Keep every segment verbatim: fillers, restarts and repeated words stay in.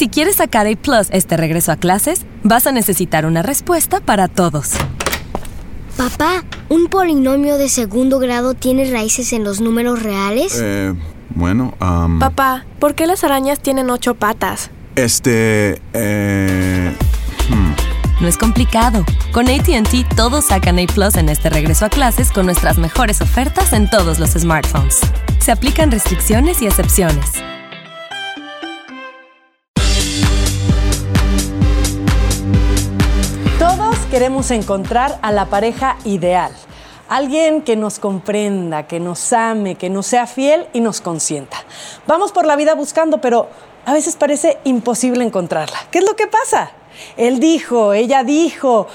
Si quieres sacar A plus este regreso a clases, vas a necesitar una respuesta para todos. Papá, ¿un polinomio de segundo grado tiene raíces en los números reales? Eh, bueno, um... Papá, ¿por qué las arañas tienen ocho patas? Este... eh... Hmm. No es complicado. Con A T and T todos sacan A plus en este regreso a clases con nuestras mejores ofertas en todos los smartphones. Se aplican restricciones y excepciones. Queremos encontrar a la pareja ideal, alguien que nos comprenda, que nos ame, que nos sea fiel y nos consienta. Vamos por la vida buscando, pero a veces parece imposible encontrarla. ¿Qué es lo que pasa? Él dijo, ella dijo,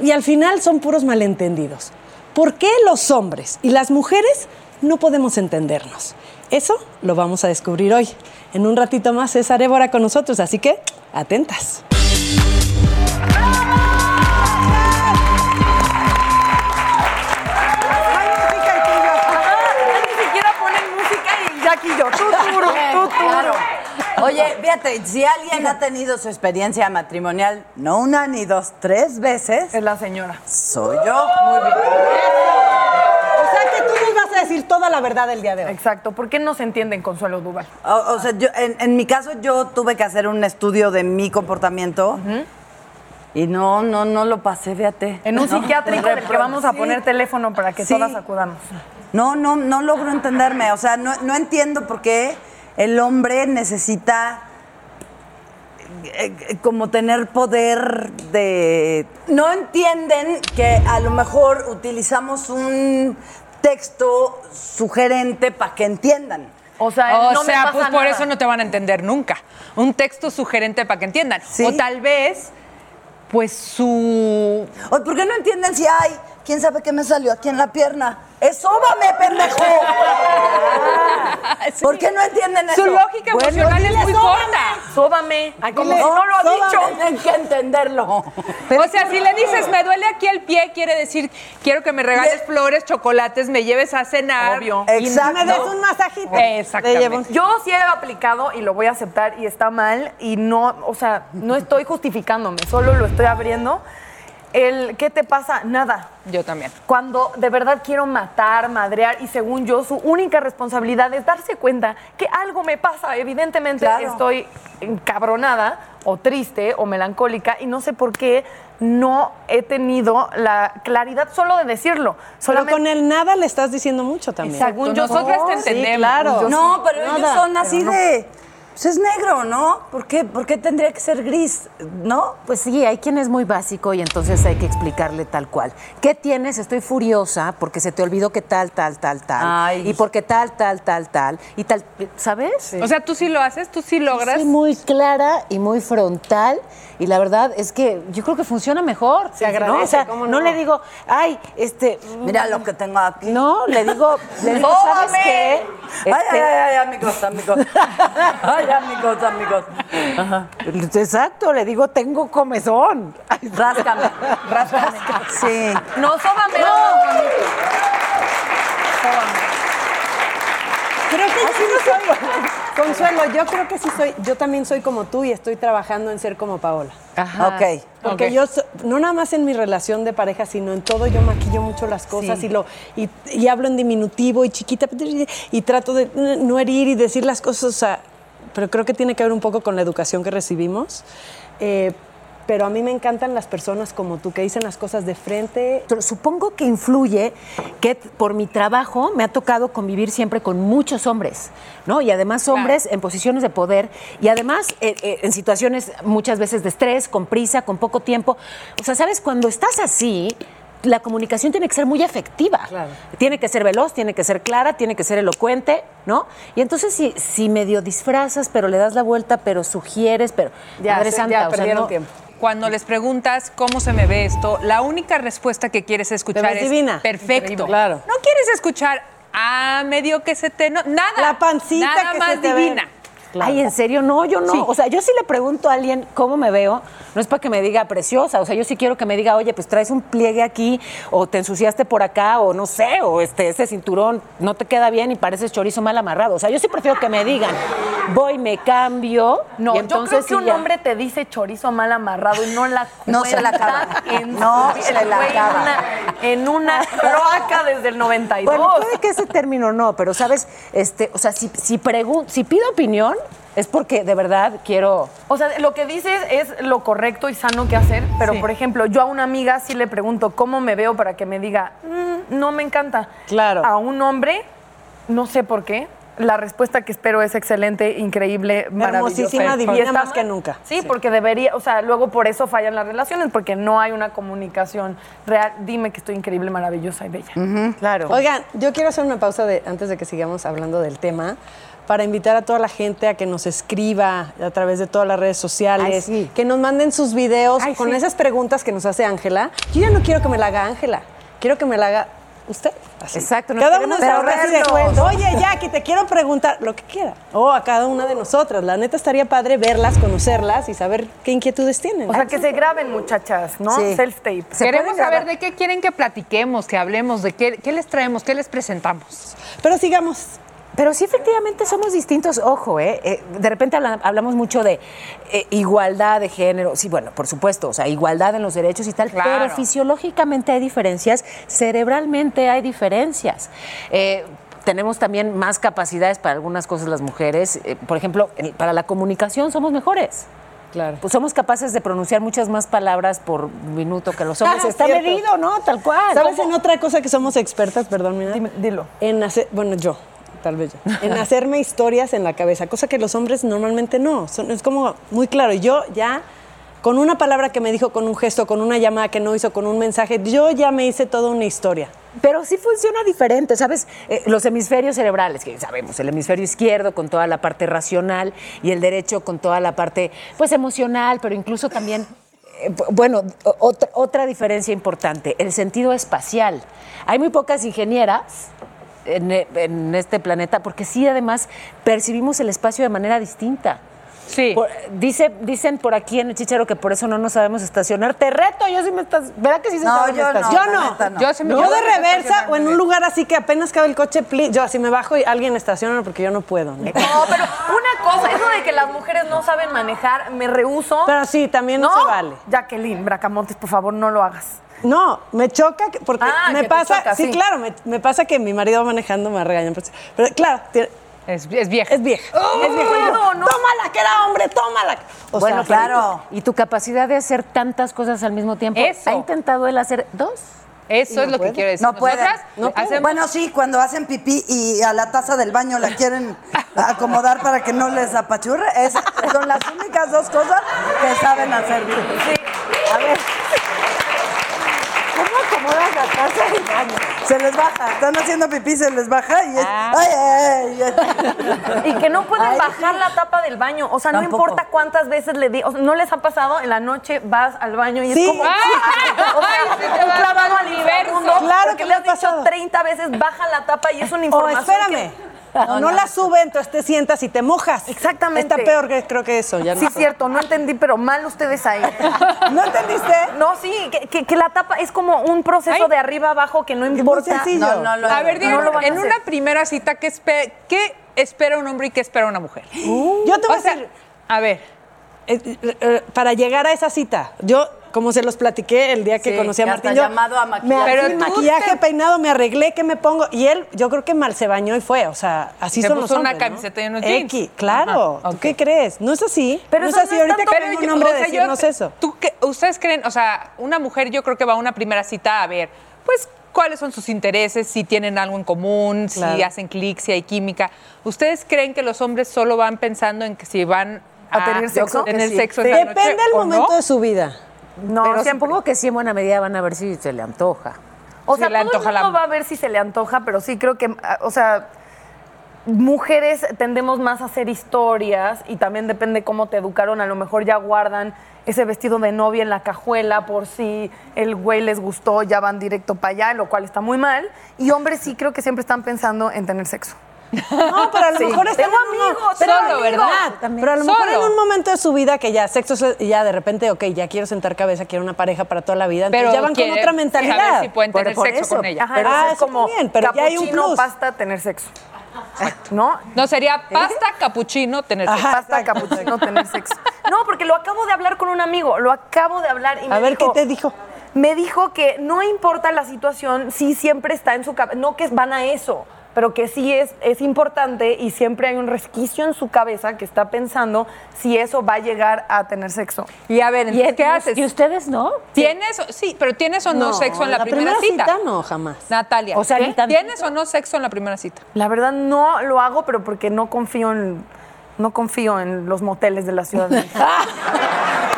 y al final son puros malentendidos. ¿Por qué los hombres y las mujeres no podemos entendernos? Eso lo vamos a descubrir hoy. En un ratito más César Évora con nosotros, así que atentas. Jackie y yo, tú, tú, tú, claro. Oye, fíjate, si alguien ha tenido su experiencia matrimonial, no una, ni dos, tres veces... Es la señora. Soy yo. Muy bien. O sea que tú nos vas a decir toda la verdad el día de hoy. Exacto. ¿Por qué no se entienden, Consuelo Duval? O, o sea, yo, en, en mi caso, yo tuve que hacer un estudio de mi comportamiento... Uh-huh. Y no, no, no lo pasé, fíjate. En un no, psiquiátrico en el que vamos a poner sí. teléfono para que sí. todas acudamos. No, no, no logro entenderme. O sea, no, no entiendo por qué el hombre necesita eh, como tener poder de... No entienden que a lo mejor utilizamos un texto sugerente para que entiendan. O sea, o no sea me pasa pues nada. Por eso no te van a entender nunca. Un texto sugerente para que entiendan. ¿Sí? O tal vez... Pues su... ¿Por qué no entienden si hay? ¿Quién sabe qué me salió aquí en la pierna? ¡Esóbame, pendejo! Sí. ¿Por qué no entienden eso? Su lógica bueno, emocional es muy corta. ¡Sóbame! Ay, como no, no lo ha dicho. Tienen que entenderlo. Pero o sea, si le dices, me duele aquí el pie, quiere decir, quiero que me regales le... flores, chocolates, me lleves a cenar. Obvio. Exacto. Y me des un masajito. Exactamente. Yo sí he aplicado y lo voy a aceptar y está mal y no, o sea, no estoy justificándome, solo lo estoy abriendo. El ¿qué te pasa? Nada. Yo también. Cuando de verdad quiero matar, madrear, y según yo, su única responsabilidad es darse cuenta que algo me pasa. Evidentemente claro. Estoy encabronada o triste o melancólica y no sé por qué no he tenido la claridad solo de decirlo. Solamente... Pero con el nada le estás diciendo mucho también. Exacto, según yo, nosotras te entendemos. Sí, claro. No, pero nada. Ellos son así no. de... Pues es negro, ¿no? ¿Por qué? ¿Por qué tendría que ser gris? ¿No? Pues sí, hay quien es muy básico y entonces hay que explicarle tal cual. ¿Qué tienes? Estoy furiosa porque se te olvidó que tal, tal, tal, tal. Ay. Y porque tal, tal, tal, tal. Y tal, ¿sabes? Sí. O sea, tú sí lo haces, tú sí logras. Yo soy muy clara y muy frontal y la verdad es que yo creo que funciona mejor. Se agradece, ¿no? O sea, ¿cómo no? No le digo, ay, este... Mira lo que tengo aquí. No, le digo, le digo, ¿sabes qué? Este... Ay, ay, ay, amigos, amigos. Ay, amigos, amigos. Ajá. Exacto, le digo, tengo comezón. Ay, ráscame, ráscame. Sí. No, sóbame. No. No. Sóbame. Creo que así sí no soy. Consuelo, yo creo que sí soy. Yo también soy como tú y estoy trabajando en ser como Paola. Ajá. Ok. Porque okay. yo, so, no nada más en mi relación de pareja, sino en todo, yo maquillo mucho las cosas sí. y, lo, y, y hablo en diminutivo y chiquita y trato de no herir y decir las cosas, o sea, pero creo que tiene que ver un poco con la educación que recibimos. Eh, pero a mí me encantan las personas como tú, que dicen las cosas de frente. Supongo que influye que por mi trabajo me ha tocado convivir siempre con muchos hombres, ¿no? Y además hombres claro. en posiciones de poder y además eh, eh, en situaciones muchas veces de estrés, con prisa, con poco tiempo. O sea, ¿sabes? Cuando estás así... La comunicación tiene que ser muy efectiva. Claro. Tiene que ser veloz, tiene que ser clara, tiene que ser elocuente, ¿no? Y entonces, si, si medio disfrazas, pero le das la vuelta, pero sugieres, pero... Ya, Madre sí, Santa, ya perdieron o sea, no... tiempo. Cuando les preguntas cómo se me ve esto, la única respuesta que quieres escuchar es... Divina. Perfecto. Claro. No quieres escuchar, ah, medio que se te... No, nada. La pancita nada que más se te divina. Ve. Claro. Ay, ¿en serio? No, yo no. Sí. O sea, yo sí le pregunto a alguien cómo me veo, no es para que me diga preciosa, o sea, yo sí quiero que me diga, oye, pues traes un pliegue aquí, o te ensuciaste por acá, o no sé, o este, ese cinturón no te queda bien y pareces chorizo mal amarrado. O sea, yo sí prefiero que me digan, voy, me cambio. No, y entonces, yo creo que un hombre te dice chorizo mal amarrado y no la cuenta. No se la acaba. En no su, se la acaba. En una, en una croaca desde el noventa y dos. Bueno, puede que ese término no, pero, ¿sabes? Este, o sea, si, si, pregun- si pido opinión, es porque de verdad quiero... O sea, lo que dices es lo correcto y sano que hacer, pero, sí. por ejemplo, yo a una amiga sí le pregunto cómo me veo para que me diga, mm, no me encanta. Claro. A un hombre, no sé por qué, la respuesta que espero es excelente, increíble, maravillosa. Hermosísima, divina, está, más que nunca. Sí, sí, porque debería... O sea, luego por eso fallan las relaciones, porque no hay una comunicación real. Dime que estoy increíble, maravillosa y bella. Uh-huh. Claro. Oigan, yo quiero hacer una pausa de, antes de que sigamos hablando del tema, para invitar a toda la gente a que nos escriba a través de todas las redes sociales, ay, sí. que nos manden sus videos ay, con sí. esas preguntas que nos hace Ángela. Yo ya no quiero que me la haga Ángela, quiero que me la haga usted. Así. Exacto. Cada uno de nosotros. Oye, Jackie, te quiero preguntar lo que quiera. O oh, a cada una de nosotras. La neta estaría padre verlas, conocerlas y saber qué inquietudes tienen. O sea, que se graben, muchachas, ¿no? Sí. Self-tape. Queremos saber de qué quieren que platiquemos, que hablemos, de qué, qué les traemos, qué les presentamos. Pero sigamos. Pero sí, efectivamente, somos distintos. Ojo, ¿eh? eh de repente hablan, hablamos mucho de eh, igualdad de género. Sí, bueno, por supuesto, o sea, igualdad en los derechos y tal. Claro. Pero fisiológicamente hay diferencias, cerebralmente hay diferencias. Eh, tenemos también más capacidades para algunas cosas las mujeres. Eh, por ejemplo, para la comunicación somos mejores. Claro. Pues somos capaces de pronunciar muchas más palabras por minuto que los hombres. Ah, está cierto. Medido, ¿no? Tal cual. ¿Sabes ¿Cómo? En otra cosa que somos expertas? Perdón, mira. Dime, dilo. En hacer, bueno, yo. Tal vez yo. En hacerme historias en la cabeza, cosa que los hombres normalmente no. Son, es como muy claro. Yo ya, con una palabra que me dijo, con un gesto, con una llamada que no hizo, con un mensaje, yo ya me hice toda una historia. Pero sí funciona diferente, ¿sabes? Eh, los hemisferios cerebrales, que sabemos, el hemisferio izquierdo con toda la parte racional y el derecho con toda la parte, pues, emocional, pero incluso también... Bueno, otra, otra diferencia importante, el sentido espacial. Hay muy pocas ingenieras... En, en este planeta, porque sí, además, percibimos el espacio de manera distinta. Sí. Por, dice, dicen por aquí en el Chicharo que por eso no nos sabemos estacionar. Te reto, yo sí me estás... ¿Verdad que sí se no, sabe yo no, yo no. Neta, no. Yo, sí me no. yo de reversa o en un lugar así que apenas cabe el coche, please, yo así me bajo y alguien estaciona porque yo no puedo. No, no pero una cosa, eso de que las mujeres no saben manejar, me rehúso. Pero sí, también no, no se vale. Jacqueline, Bracamontes, por favor, no lo hagas. No, me choca porque ah, me pasa... Choca, sí, sí, claro, me, me pasa que mi marido manejando me regaña. Pero, pero claro... Tiene, Es, es vieja. Es vieja. Oh, es vieja. No, no. Tómala, que era hombre, tómala. O bueno, sea, claro. Y tu, y tu capacidad de hacer tantas cosas al mismo tiempo. Eso. ¿Ha intentado él hacer dos? Eso no es lo puede. Que quiero decir. No puede. No puede. Bueno, sí, cuando hacen pipí y a la taza del baño la quieren acomodar para que no les apachurre. Es, son las únicas dos cosas que saben hacer. Sí. A ver. ¿Cómo acomodas la taza del baño? Se les baja, están haciendo pipí, se les baja y es... Ah. Ay, ay, ay. Y que no pueden ay, bajar sí. la tapa del baño, o sea, tampoco. No importa cuántas veces le di, o sea, ¿no les ha pasado? En la noche vas al baño y sí. es como... ¡Ay! O sea, ay, se te un clavado al universo. Claro que le has dicho treinta veces, baja la tapa y es una información. Oh, espérame. Que... No, no, no la suben, entonces te sientas y te mojas. Exactamente. Está peor que creo que eso. Ya no sí, es cierto, no entendí, pero mal ustedes ahí. ¿No entendiste? No, sí, que, que, que la tapa es como un proceso ay. De arriba abajo que no importa. Es muy sencillo. No, no, lo, a ver, no, no lo en a una primera cita, ¿qué, espe- ¿qué espera un hombre y qué espera una mujer? Uh, yo te voy o sea, a decir... A ver, eh, eh, para llegar a esa cita, yo... Como se los platiqué el día que sí, conocí a Martín, yo llamado a maquillaje, me pero maquillaje, te... peinado, me arreglé, ¿qué me pongo? Y él, yo creo que mal se bañó y fue, o sea, así se son los hombres, una camiseta, ¿no? Y unos jeans. X, claro, ¿tú okay. qué crees? No es así, pero no es así, no es ahorita que un hombre o sea, decirnos yo, eso. ¿Tú qué, ustedes creen, o sea, una mujer yo creo que va a una primera cita a ver, pues, cuáles son sus intereses, si tienen algo en común, claro. si hacen clic, si hay química? ¿Ustedes creen que los hombres solo van pensando en que si van a, a tener sexo? Tener sí. sexo sí. Depende del momento no? de su vida. No, pero supongo que sí en buena medida van a ver si se le antoja. O sea, todo el mundo va a ver si se le antoja, pero sí creo que, o sea, mujeres tendemos más a hacer historias y también depende cómo te educaron, a lo mejor ya guardan ese vestido de novia en la cajuela por si el güey les gustó, ya van directo para allá, lo cual está muy mal. Y hombres sí creo que siempre están pensando en tener sexo. No, pero a lo sí. mejor están tengo en amigos, pero solo, amigos, ¿verdad? También. Pero a lo solo. mejor en un momento de su vida que ya sexo ya de repente, ok, ya quiero sentar cabeza, quiero una pareja para toda la vida, entonces pero ya van quiere, con otra mentalidad. Saber si pueden tener por, sexo por con ella. Ajá, pero ah, es como bien, pero ya hay un plus. Pasta, tener sexo. Exacto. ¿No? No, sería pasta, capuchino, tener sexo. Ajá, pasta, capuchino, tener sexo. No, porque lo acabo de hablar con un amigo, lo acabo de hablar y me A ver, dijo, ¿qué te dijo? Me dijo que no importa la situación, sí siempre está en su cabeza, no que van a eso, pero que sí es, es importante y siempre hay un resquicio en su cabeza que está pensando si eso va a llegar a tener sexo. Y a ver, entonces, ¿qué haces? ¿Y ustedes no? ¿Tienes, sí, pero ¿tienes o no, no sexo en la, la primera, primera cita? cita? No, jamás. Natalia, o sea, ¿tienes o no sexo en la primera cita? La verdad no lo hago, pero porque no confío en, no confío en los moteles de la ciudad. De México.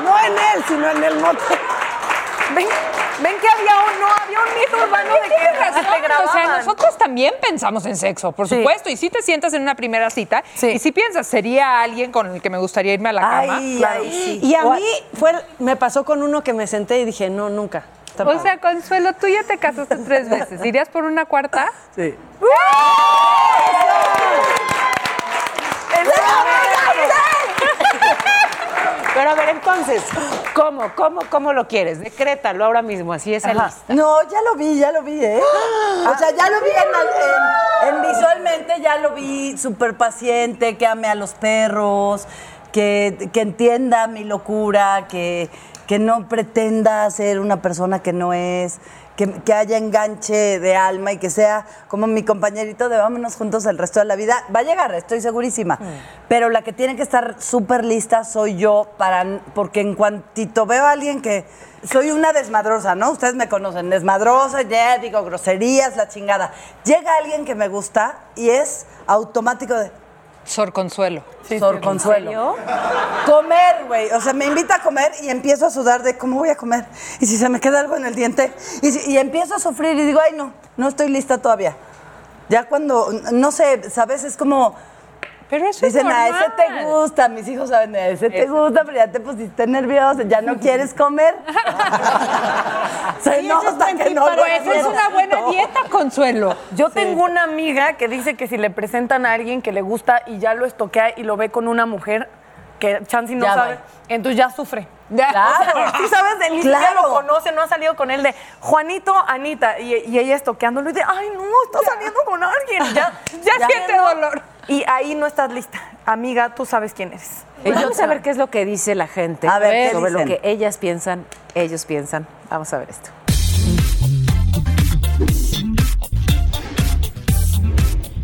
No en él, sino en el motel. Ven, ven que había un, no, había un mito urbano de que razón, te grababan. O sea, nosotros también pensamos en sexo, por sí. supuesto. Y si te sientas en una primera cita, sí. y si piensas, sería alguien con el que me gustaría irme a la cama. Ay, claro, ay, sí. Y a mí fue, me pasó con uno que me senté y dije, no, nunca. Tampoco. O sea, Consuelo, tú ya te casaste tres veces. ¿Irías por una cuarta? Sí. ¡Uh! Pero a ver, entonces, ¿cómo, cómo, cómo lo quieres? Decrétalo ahora mismo, así es la lista. No, ya lo vi, ya lo vi, ¿eh? Ah, o sea, ya lo vi en, en, en visualmente, ya lo vi súper paciente, que ame a los perros, que, que entienda mi locura, que, que no pretenda ser una persona que no es, que, que haya enganche de alma y que sea como mi compañerito de vámonos juntos el resto de la vida. Va a llegar, estoy segurísima. Mm. Pero la que tiene que estar súper lista soy yo, para, porque en cuantito veo a alguien que... Soy una desmadrosa, ¿no? Ustedes me conocen, desmadrosa, ya digo groserías, la chingada. Llega alguien que me gusta y es automático de... Sor Consuelo. Sí, Sor Consuelo. Comer, güey. O sea, me invita a comer y empiezo a sudar de cómo voy a comer. Y si se me queda algo en el diente. Y, si, y empiezo a sufrir y digo, ay, no, no estoy lista todavía. Ya cuando, no sé, ¿sabes? Es como... Pero eso dicen, es a ese te gusta, mis hijos saben, a ese te gusta, pero ya te pusiste nerviosa, ya no quieres comer. Se sí, nota es que no lo eso es una buena dieta, Consuelo. Yo sí. tengo una amiga que dice que si le presentan a alguien que le gusta y ya lo estoquea y lo ve con una mujer que Chansey no ya sabe, va. entonces ya sufre. Claro. Tú sabes, Elisa claro. ya lo conoce, no ha salido con él de Juanito, Anita, y, y ella estoqueándolo y dice, ay, no, está ya. saliendo con alguien. Ya, ya, ya siente no. dolor. Y ahí no estás lista. Amiga, tú sabes quién eres. Vamos a ver qué es lo que dice la gente a ver, sobre lo que ellas piensan, ellos piensan. Vamos a ver esto.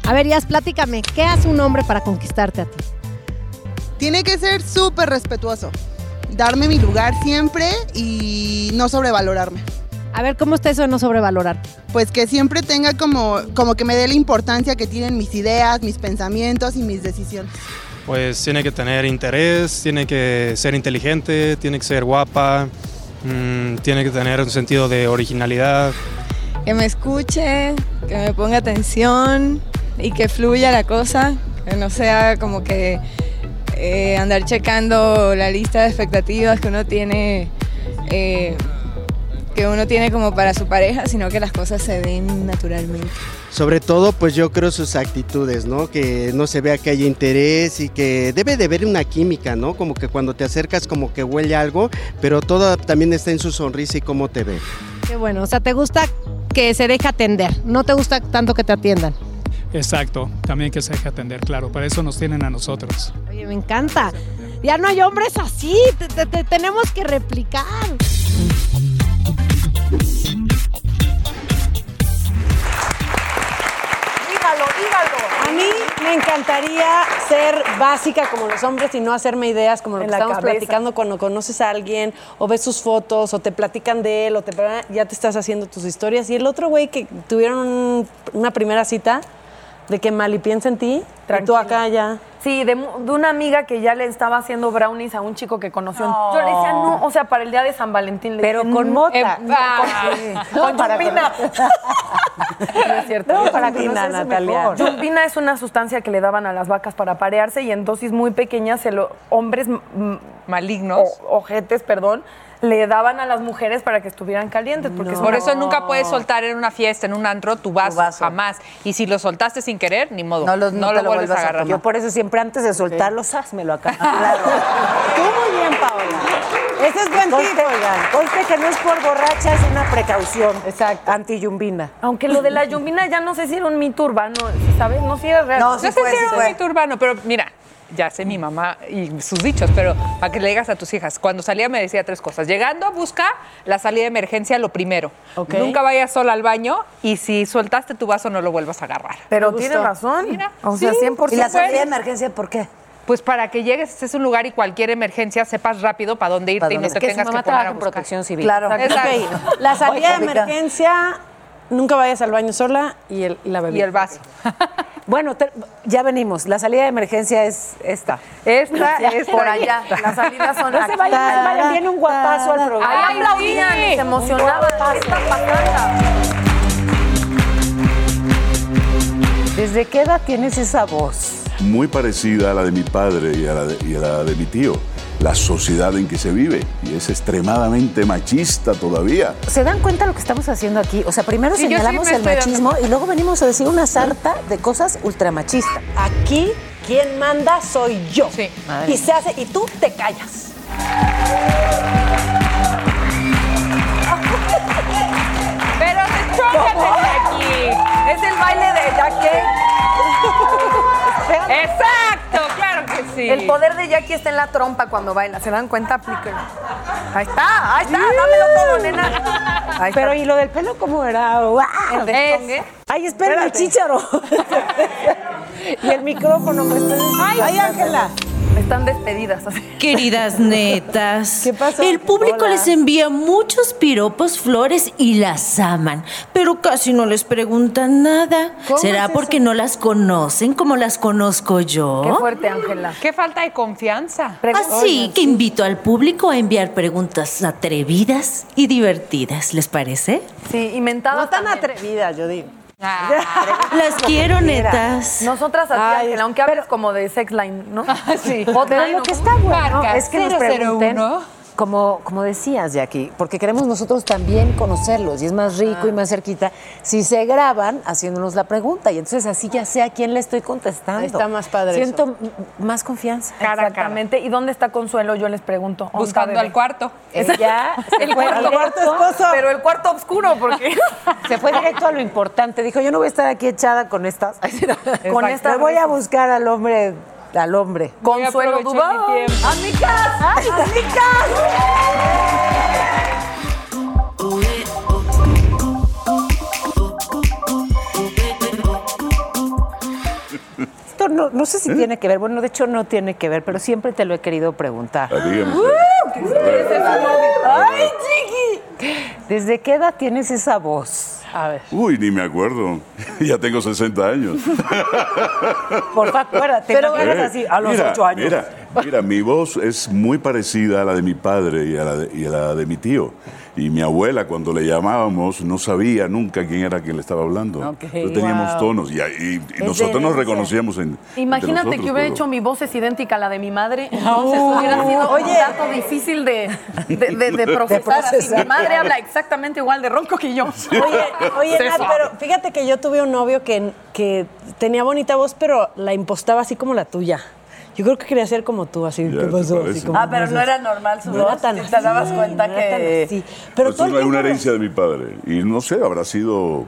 A ver, Yas, platícame. ¿Qué hace un hombre para conquistarte a ti? Tiene que ser súper respetuoso. Darme mi lugar siempre y no sobrevalorarme. A ver, ¿cómo está eso de no sobrevalorar? Pues que siempre tenga como, como que me dé la importancia que tienen mis ideas, mis pensamientos y mis decisiones. Pues tiene que tener interés, tiene que ser inteligente, tiene que ser guapa, mmm, tiene que tener un sentido de originalidad. Que me escuche, que me ponga atención y que fluya la cosa, que no sea como que eh, andar checando la lista de expectativas que uno tiene... Eh, que uno tiene como para su pareja, sino que las cosas se den naturalmente. Sobre todo, pues yo creo sus actitudes, ¿no? Que no se vea que hay interés y que debe de haber una química, ¿no? Como que cuando te acercas como que huele algo, pero todo también está en su sonrisa y cómo te ve. Qué bueno, o sea, te gusta que se deje atender, no te gusta tanto que te atiendan. Exacto, también que se deje atender, claro, para eso nos tienen a nosotros. Oye, me encanta, ya no hay hombres así, te, te, te tenemos que replicar. Dígalo, dígalo. A mí me encantaría ser básica como los hombres y no hacerme ideas como lo que estamos platicando cuando conoces a alguien o ves sus fotos o te platican de él o te ya te estás haciendo tus historias. Y el otro güey que tuvieron una primera cita de que mal y piensa en ti, y tú acá ya. Sí, de, de una amiga que ya le estaba haciendo brownies a un chico que conoció. Oh. Yo le decía, no, o sea, para el día de San Valentín. Le pero dije, con mota. Eh, no, con, no, con, no, con chupina. No es cierto. No, para yumbina, Natalia. Yumbina es una sustancia que le daban a las vacas para parearse y en dosis muy pequeñas se lo, hombres malignos, o, ojetes, perdón, le daban a las mujeres para que estuvieran calientes. Porque no. Por eso nunca puedes soltar en una fiesta, en un antro, tu vaso, tu vaso. jamás. Y si lo soltaste sin querer, ni modo. No, los, no, no lo, lo vuelves a agarrar. Yo por eso siempre antes de soltarlo, okay. házmelo acá. Claro. Tú muy bien, Paola. Ese es buen tip, oigan. Conste que no es por borracha, es una precaución. Exacto. Anti-yumbina. Aunque lo de la yumbina ya no sé si era un mito urbano, ¿sabes? No sé si era real. No, sí no sé fue, si era sí un fue. mito urbano, pero mira... Ya sé mi mamá y sus dichos, pero para que le digas a tus hijas, cuando salía me decía tres cosas. Llegando, busca la salida de emergencia lo primero. Okay. Nunca vayas sola al baño y si soltaste tu vaso no lo vuelvas a agarrar. Pero tienes razón. Mira, o sea, sí, cien por ciento. ¿Y la salida de emergencia por qué? Pues para que llegues, este es un lugar y cualquier emergencia sepas rápido para dónde irte ¿Para dónde? y no te que tengas que poner a buscar. Protección civil. Claro. Okay. La salida de emergencia, nunca vayas al baño sola y, el, y la bebida. Y el vaso. Bueno, te, ya venimos. La salida de emergencia es esta. Esta ya, es por allá. Las salidas son no acá. Se vayan, vayan, viene un guapazo al programa. Ahí aplaudían, sí, se emocionaban. Esta patada. ¿Desde qué edad tienes esa voz? Muy parecida a la de mi padre y a la de, y a la de mi tío. La sociedad en que se vive y es extremadamente machista todavía. ¿Se dan cuenta de lo que estamos haciendo aquí? O sea, primero sí, señalamos sí el machismo dando... y luego venimos a decir una sarta de cosas ultramachistas. Aquí quien manda soy yo. Sí. Y se hace y tú te callas. Pero se chocan de Jackie. Es el baile de Jackie. Exacto, claro que sí. El poder de Jackie está en la trompa cuando baila. ¿Se dan cuenta? Aplíquenlo. Ahí está, ahí está. Dámelo todo, nena. Ahí Pero, está. ¿Y lo del pelo cómo era? ¡Wow! El de Ay, espera, el chícharo. Y el micrófono me está... Ay, Ay, Ángela. Están despedidas. Queridas netas. ¿Qué pasó? El público Hola. les envía muchos piropos, flores y las aman, pero casi no les preguntan nada. ¿Será es porque no las conocen como las conozco yo? Qué fuerte, Ángela. Qué falta de confianza. Pre- Así Oye, que sí. invito al público a enviar preguntas atrevidas y divertidas, ¿les parece? Sí, inventadas. No tan también. atrevidas, yo digo. Ah, las quiero, netas. Nosotras a ti, aunque hables como de sex line, ¿no? Sí. Hotline, pero lo que está bueno marca, es que nos pregunten, como, como decías, Jackie, porque queremos nosotros también conocerlos y es más rico ah. y más cerquita si se graban haciéndonos la pregunta y entonces así ya sé a quién le estoy contestando. Ahí está más padre Siento eso. más confianza. Cara, Exactamente. Cara. ¿Y dónde está Consuelo? Yo les pregunto. Buscando al cuarto. Ella el fue cuarto, directo, esposo. Pero el cuarto oscuro, porque se fue directo a lo importante. Dijo, yo no voy a estar aquí echada con estas. Con estas. Me voy a buscar al hombre... al hombre. Consuelo Duval. ¡Amigas! ¡Ay, amigas! Esto no, no sé si ¿Eh? tiene que ver, bueno, de hecho no tiene que ver, pero siempre te lo he querido preguntar. Dígame. Uh, ¿qué uh, es uh, ¡Ay, chiqui! ¿Desde qué edad tienes esa voz? A ver. Uy, ni me acuerdo. Ya tengo sesenta años. Porfa, acuérdate. Pero eres así, a los mira, ocho años. Mira, mira, mi voz es muy parecida a la de mi padre y a la de, y a la de mi tío. Y mi abuela, cuando le llamábamos, no sabía nunca quién era quien le estaba hablando. Okay. Entonces teníamos wow. tonos y, y, y nosotros nos reconocíamos en Imagínate nosotros, que hubiera pero... hecho mi voz es idéntica a la de mi madre. Entonces oh, hubiera sido oye. un dato difícil de, de, de, de procesar. De así. Mi madre habla exactamente igual de ronco que yo. Sí. Oye, oye Nat, pero fíjate que yo tuve un novio que, que tenía bonita voz, pero la impostaba así como la tuya. Yo creo que quería ser como tú, así, ¿qué pasó? Así como, ah, pero no era normal su voz, no te dabas cuenta no que... Sí. Pero es una, una herencia de mi padre, y no sé, habrá sido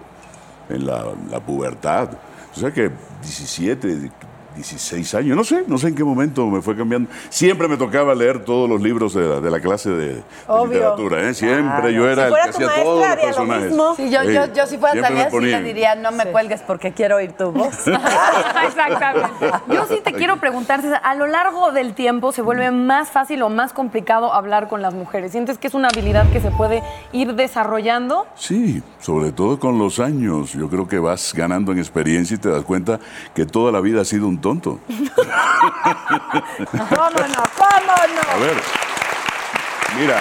en la, la pubertad, o sea que diecisiete, dieciséis años, no sé, no sé en qué momento me fue cambiando. Siempre me tocaba leer todos los libros de la, de la clase de, de literatura, ¿eh? Siempre ah, yo era si el que hacía maestra, todos los personajes. Lo sí, yo, yo, yo si fuera Natalia sí le diría, no me sí. cuelgues porque quiero oír tu voz. Exactamente. Yo sí te quiero preguntar, César, a lo largo del tiempo se vuelve más fácil o más complicado hablar con las mujeres. ¿Sientes que es una habilidad que se puede ir desarrollando? Sí, sobre todo con los años. Yo creo que vas ganando en experiencia y te das cuenta que toda la vida ha sido un tonto. ¿Cómo no? ¿Cómo no? A ver, mira,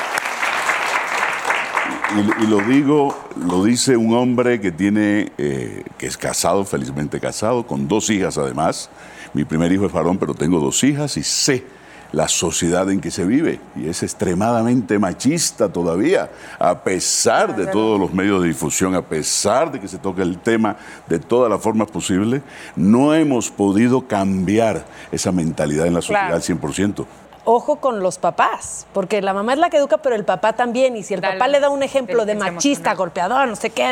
Y, y lo digo, lo dice un hombre que tiene, eh, que es casado, felizmente casado, con dos hijas además. Mi primer hijo es varón, pero tengo dos hijas y sé la sociedad en que se vive. Y es extremadamente machista todavía, a pesar de todos los medios de difusión, a pesar de que se toca el tema de todas las formas posibles, no hemos podido cambiar esa mentalidad en la sociedad al cien por ciento. Ojo con los papás, porque la mamá es la que educa, pero el papá también. Y si el Dale, papá le da un ejemplo de machista, golpeador, no sé qué,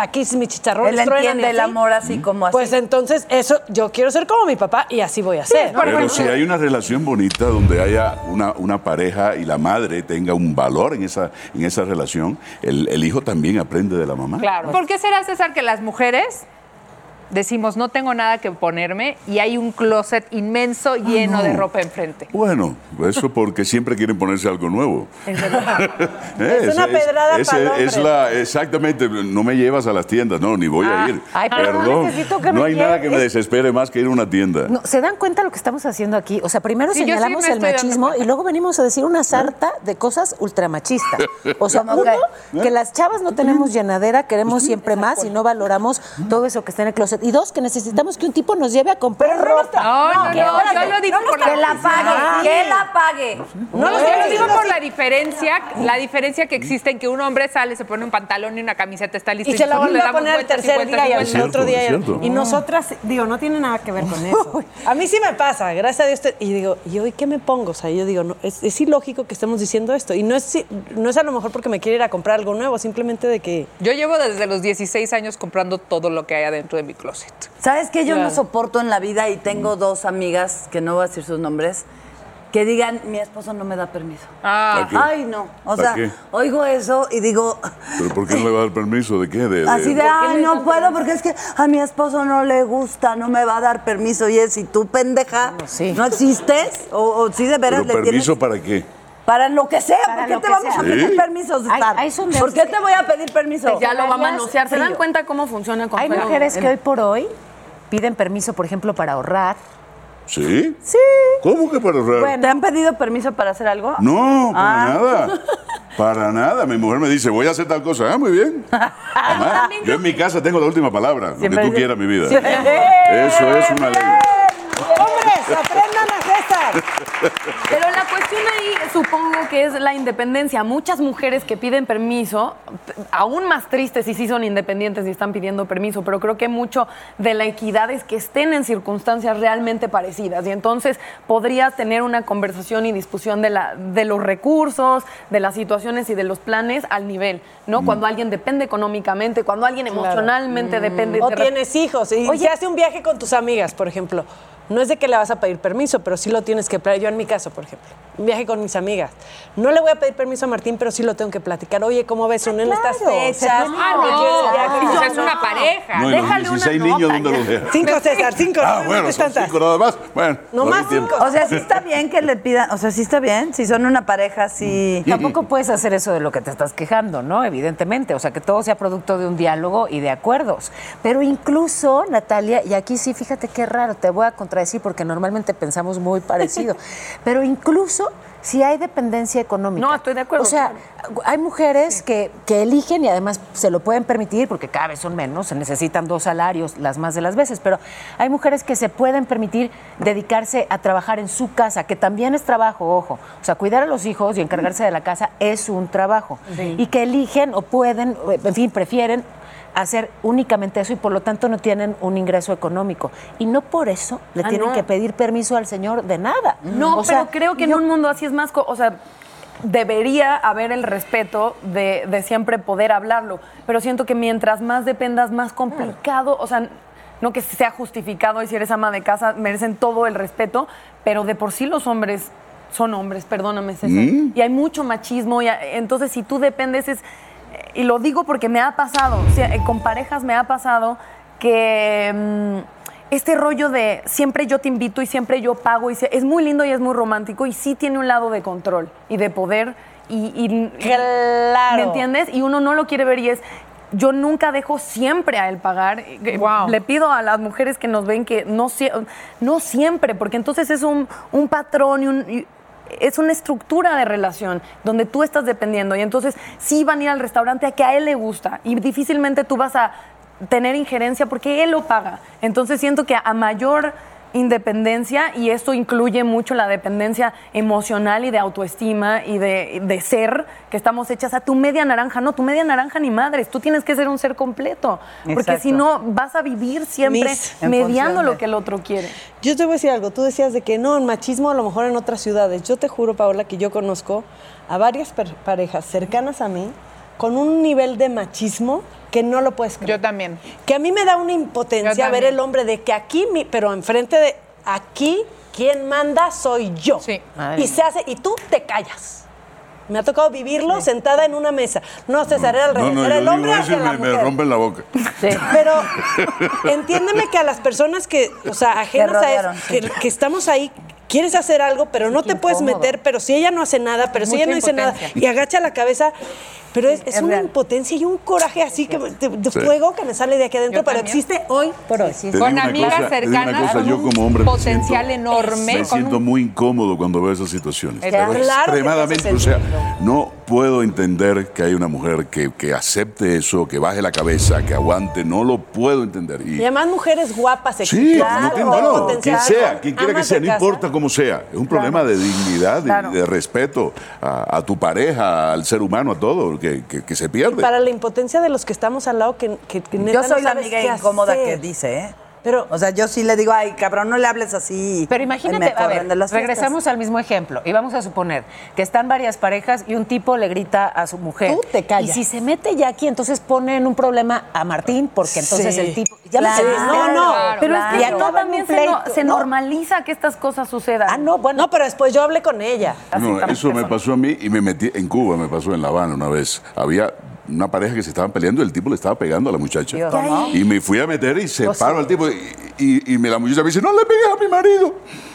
aquí es mi chicharrón. Él entiende el amor así como así. Pues entonces, eso, yo quiero ser como mi papá y así voy a ser. Pero si hay una relación bonita donde haya una, una pareja y la madre tenga un valor en esa, en esa relación, el, el hijo también aprende de la mamá. Claro. ¿Por qué será, César, que las mujeres decimos, no tengo nada que ponerme y hay un closet inmenso lleno oh, no. de ropa enfrente? Bueno, eso porque siempre quieren ponerse algo nuevo. Es, es, es una pedrada es, para es, es la, exactamente, no me llevas a las tiendas, no, ni voy ah, a ir. Ay, perdón, necesito que no hay lleves. Nada que me desespere más que ir a una tienda. No, ¿se dan cuenta lo que estamos haciendo aquí? O sea, primero sí, señalamos sí el machismo dando... y luego venimos a decir una sarta de cosas ultramachistas. O sea, uno, que las chavas no tenemos llenadera, queremos siempre más y no valoramos todo eso que está en el closet. Y dos, que necesitamos que un tipo nos lleve a comprar ropa. No, no, no, no, yo lo digo por la... Que la pague, que la pague. No, yo lo digo por la diferencia, la diferencia que existe en que un hombre sale, se pone un pantalón y una camiseta, está listo. Y se la vuelve a poner el tercer día y el otro día. Y nosotras, digo, no tiene nada que ver con eso. A mí sí me pasa, gracias a Dios. Y digo, ¿y hoy qué me pongo? O sea, yo digo, no, es, es ilógico que estemos diciendo esto. Y no es, no es a lo mejor porque me quiero ir a comprar algo nuevo, simplemente de que... Yo llevo desde los dieciséis años comprando todo lo que hay adentro de mi closet. ¿Sabes qué? Yo claro. no soporto en la vida y tengo dos amigas, que no voy a decir sus nombres, que digan, mi esposo no me da permiso. Ah. Ay, no. O sea, qué? Oigo eso y digo... ¿Pero por qué no le va a dar permiso? ¿De qué? De, Así de, de ay, no puedo porque es que a mi esposo no le gusta, no me va a dar permiso. Y es, ¿y tú, pendeja? No, sí. ¿No existes? ¿O, o sí de veras le tienes...? ¿Permiso para qué? Para lo que sea, para ¿por qué te vamos sea. a pedir ¿Sí? permisos? Hay, hay ¿Por qué te voy a pedir permiso? Ya lo va a manosear. ¿Se dan cuenta cómo funciona? Con hay Pedro? mujeres que hoy por hoy piden permiso, por ejemplo, para ahorrar. ¿Sí? Sí. ¿Cómo que para ahorrar? Bueno, ¿te han pedido permiso para hacer algo? No, para ah. nada. Para nada. Mi mujer me dice, voy a hacer tal cosa. Ah, muy bien. Además, yo en mi casa tengo la última palabra. Siempre lo que tú quieras, mi vida. Sí. Eso es una ley. ¡Hombres, aprendan a César! Pero la cuestión ahí supongo que es la independencia. Muchas mujeres que piden permiso, aún más tristes si sí son independientes y están pidiendo permiso, pero creo que mucho de la equidad es que estén en circunstancias realmente parecidas. Y entonces podrías tener una conversación y discusión de, la, de los recursos, de las situaciones y de los planes al nivel, ¿no? Mm. Cuando alguien depende económicamente, cuando alguien emocionalmente claro. depende. Mm. O tienes hijos y Oye, se hace un viaje con tus amigas, por ejemplo. No es de que le vas a pedir permiso, pero sí lo tienes que platicar. Yo en mi caso, por ejemplo, un viaje con mis amigas. No le voy a pedir permiso a Martín, pero sí lo tengo que platicar. Oye, ¿cómo ves? Uno en claro, estas fechas. Ah, no, no, no, no, es una pareja. No, déjale una nota. Niños, ¿dónde los dejas? Cinco, César, cinco. Ah, bueno, son cinco nada más. Bueno, no más cinco. O sea, sí está bien que le pidan, o sea, sí está bien, si son una pareja, sí. Tampoco puedes hacer eso de lo que te estás quejando, ¿no? Evidentemente, o sea, que todo sea producto de un diálogo y de acuerdos. Pero incluso, Natalia, y aquí sí, fíjate qué raro, te voy a contradecir porque normalmente pensamos muy parecido, pero incluso si hay dependencia económica. No, estoy de acuerdo. O sea, hay mujeres sí. que, que eligen y además se lo pueden permitir porque cada vez son menos, se necesitan dos salarios las más de las veces, pero hay mujeres que se pueden permitir dedicarse a trabajar en su casa, que también es trabajo, ojo. O sea, cuidar a los hijos y encargarse de la casa es un trabajo. Sí. Y que eligen o pueden, en fin, prefieren hacer únicamente eso y por lo tanto no tienen un ingreso económico. Y no por eso le ah, tienen no. que pedir permiso al señor de nada. No, o sea, pero creo que yo... en un mundo así es más... Co- o sea, debería haber el respeto de, de siempre poder hablarlo, pero siento que mientras más dependas, más complicado... Mm. O sea, no que sea justificado y si eres ama de casa merecen todo el respeto, pero de por sí los hombres son hombres, perdóname, César. ¿Mm? Y hay mucho machismo. Y a, entonces, si tú dependes es... Y lo digo porque me ha pasado, o sea, con parejas me ha pasado que um, este rollo de siempre yo te invito y siempre yo pago, y se, es muy lindo y es muy romántico y sí tiene un lado de control y de poder. Y, y, claro. ¿Me entiendes? Y uno no lo quiere ver y es... Yo nunca dejo siempre a él pagar. Wow. Le pido a las mujeres que nos ven que no, no siempre, porque entonces es un, un patrón y un... Y, es una estructura de relación donde tú estás dependiendo, y entonces sí van a ir al restaurante a que a él le gusta y difícilmente tú vas a tener injerencia porque él lo paga. Entonces siento que a mayor independencia, y esto incluye mucho la dependencia emocional y de autoestima y de, de ser, que estamos hechas a tu media naranja. No, tu media naranja ni madres, tú tienes que ser un ser completo, porque exacto, si no vas a vivir siempre Mis, mediando lo que el otro quiere. Yo te voy a decir algo, tú decías de que no, el machismo a lo mejor en otras ciudades. Yo te juro, Paola, que yo conozco a varias parejas cercanas a mí con un nivel de machismo que no lo puedes creer. Yo también. Que a mí me da una impotencia ver el hombre de que aquí, mi, pero enfrente de aquí, quien manda soy yo. Sí. Madre y se hace, y tú te callas. Me ha tocado vivirlo sí. sentada en una mesa. No, César, era el rey, no, no, era el hombre hacia la me, mujer. Me rompe la boca. Sí. Pero entiéndeme que a las personas que, o sea, ajenas rodearon, a eso, sí. que, que estamos ahí, quieres hacer algo, pero sí, no te puedes incómodo. meter, pero si ella no hace nada, pero si ella no dice nada, y agacha la cabeza, pero es, es, es una real. impotencia y un coraje así que de, de sí. fuego que me sale de aquí adentro, yo pero también. existe hoy por hoy. Sí, sí. Con amigas cosa, cercanas, cosa, yo como hombre potencial me siento, enorme. Me siento un... muy incómodo cuando veo esas situaciones. Claro, pero claro extremadamente, o sea, no puedo entender que haya una mujer que, que acepte eso, que baje la cabeza, que aguante, no lo puedo entender. Y, y además mujeres guapas, sí, claro, no, claro, no, quien sea, quien quiera que sea, no importa cómo sea, es un problema claro. de dignidad, claro. de, de respeto a, a tu pareja, al ser humano, a todo. Que, que, que se pierde. Y para la impotencia de los que estamos al lado, que, que, que neta, yo soy no sabes la amiga incómoda hacer. que dice, ¿eh? Pero, o sea, yo sí le digo, ay, cabrón, no le hables así. Pero imagínate, a ver, regresamos al mismo ejemplo y vamos a suponer que están varias parejas y un tipo le grita a su mujer. Tú te callas. Y si se mete Jackie, entonces pone en un problema a Martín, porque entonces sí. el tipo... Ya claro, me no, no, claro, pero claro. es que acá también se, no, se no. normaliza que estas cosas sucedan. Ah, no, bueno, no, pero después yo hablé con ella. Así no, eso me pasó a mí y me metí en Cuba, me pasó en La Habana una vez. Había... una pareja que se estaban peleando, el tipo le estaba pegando a la muchacha. Dios, ¿no? Y me fui a meter y separo o sea, al tipo. Y, y, y la muchacha me dice, no le pegues a mi marido.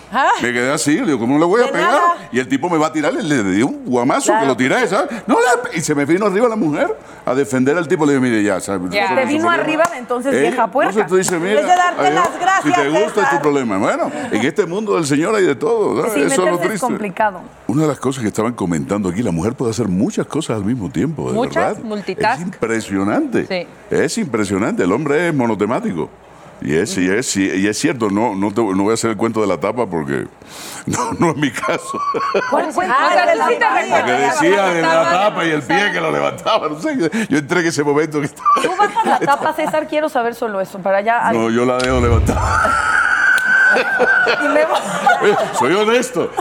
¿Ah? Me quedé así, le digo, ¿cómo le voy a pegar? Nada. Y el tipo me va a tirar, le, le di un guamazo claro. que lo tiré, ¿sabes? No le... Y se me vino arriba la mujer a defender al tipo. Le digo, mire, ya, ¿sabes? Ya. Te vino arriba, entonces ella, vieja puerca. Entonces tú dices, mira, darte las gracias, si te gusta César. Es tu problema. Bueno, en este mundo del señor hay de todo, ¿sabes? Sin Eso es lo triste. Es complicado. Una de las cosas que estaban comentando aquí, la mujer puede hacer muchas cosas al mismo tiempo, de muchas, verdad. Multitask. Es impresionante. Sí. Es impresionante. El hombre es monotemático. Y es, y es, y es cierto, no, no, te, no voy a hacer el cuento de la tapa porque no, no es mi caso. ¿Cuál cuento? Porque decía de la tapa y el pie que lo levantaba, no sé, yo entré en ese momento que estaba... ¿Tú bajas la tapa, César? Quiero saber solo eso, para allá... No, yo la dejo levantada. Oye, soy honesto,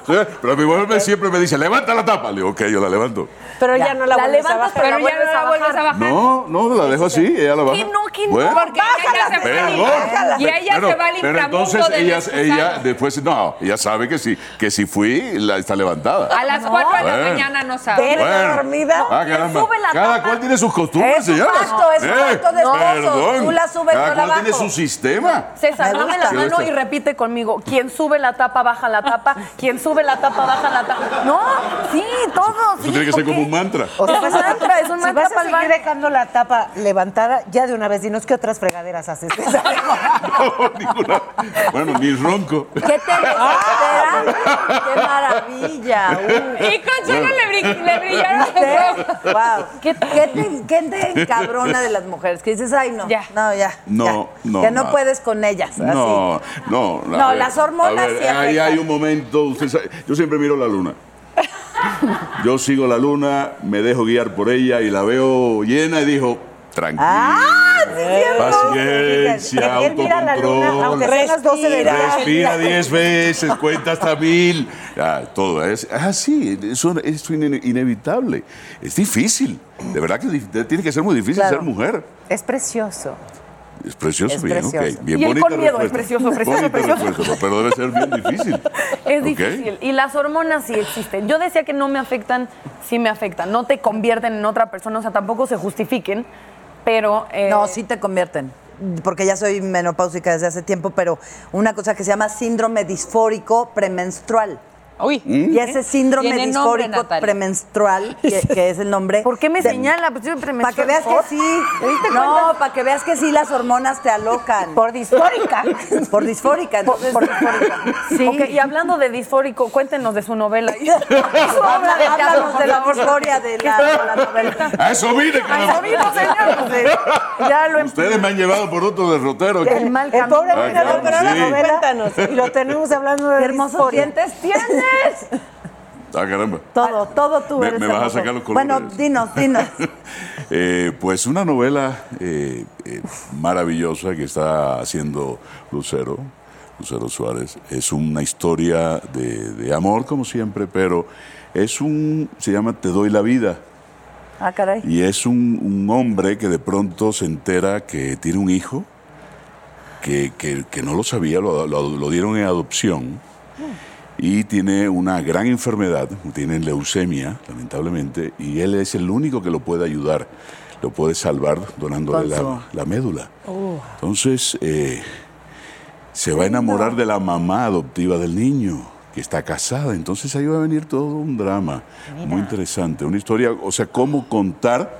pero mi mujer siempre me dice, levanta la tapa. Le digo, ok, yo la levanto. Pero ya, ya no la, la levantas, pero ya no la vuelves a bajar. No, no, la dejo así, ella la baja. ¿Qué no, qué no? Bueno, porque bájala, ella se bájala. Y ella pero, se va al inframundo. Pero entonces de ella, ella después, no, ella sabe que si, que si fui, la, está levantada. A las cuatro no. de la bueno. mañana no sabe. Bueno. dormida. Ah, caramba. Sube la cada cual tiene sus costumbres, señora. Es un acto de esposo. Tú la subes, yo la bajo. Cada cual tiene su sistema. César, dame la mano y repite conmigo, quien sube la tapa, baja la tapa, quien sube la tapa, baja la tapa. No, sí, todos. Sí, tiene que ser como un mantra. O sea, es un mantra, es un mantra. Si vas a seguir dejando la tapa levantada, ya de una vez, dinos qué otras fregaderas haces. No, ninguna. Bueno, ni ronco. ¿Qué te ah, ¡qué maravilla! Uh. Y Consuelo bueno. le, le brillaron los ojos. Wow. ¿Qué, qué, te, ¿Qué te encabrona de las mujeres? Que dices, ay, no, ya. no, ya. No, ya. no. Que no nada. puedes con ellas. No, así. no. No, ver, las hormonas ver, siempre. Ahí hay un momento, usted sabe, yo siempre miro la luna. Yo sigo la luna, me dejo guiar por ella y la veo llena y digo, tranquila, ah, sí, paciencia, autocontrol, respira diez veces, cuenta hasta mil. Ah, todo es así, ah, eso es inevitable. Es difícil, de verdad que tiene que ser muy difícil claro. ser mujer. Es precioso. Es precioso, es bien, precioso. Okay. bien y bonito. Y con miedo, es precioso, precioso, precioso. Precioso. Pero debe ser bien difícil. Es okay. difícil. Y las hormonas sí existen. Yo decía que no me afectan, sí me afectan. No te convierten en otra persona, o sea, tampoco se justifiquen, pero... Eh... No, sí te convierten. Porque ya soy menopáusica desde hace tiempo, pero una cosa que se llama síndrome disfórico premenstrual. Uy. Y ese síndrome disfórico premenstrual, que, que es el nombre. ¿Por qué me de, señala? Pues yo premenstrual. Para que veas que sí. No, para que veas que sí las hormonas te alocan. Por disfórica. Por disfórica. Entonces, por, por disfórica. Sí. Okay, y hablando de disfórico, cuéntenos de su novela. Habla, háblanos de la historia de la, de la novela. A eso vine, cabrón. A eso vino, señor. Ya lo Ustedes me han llevado por otro derrotero. El, el mal camino. Pobre ah, claro, pero ahora sí. novela. Cuéntanos. Y lo tenemos hablando de hermosos dientes tiene. Ah, caramba. Todo, todo tú. Me, eres me vas a sacar los colores. Bueno, dinos, dinos. eh, pues una novela eh, eh, maravillosa que está haciendo Lucero, Lucero Suárez. Es una historia de, de amor, como siempre, pero es un, se llama Te doy la vida. Ah, caray. Y es un, un hombre que de pronto se entera que tiene un hijo, que, que, que no lo sabía, lo, lo, lo dieron en adopción. Mm. Y tiene una gran enfermedad, tiene leucemia, lamentablemente, y él es el único que lo puede ayudar, lo puede salvar donándole la, la médula. Uh. Entonces, eh, se va a enamorar de la mamá adoptiva del niño, que está casada. Entonces, ahí va a venir todo un drama. Mira. Muy interesante. Una historia, o sea, cómo contar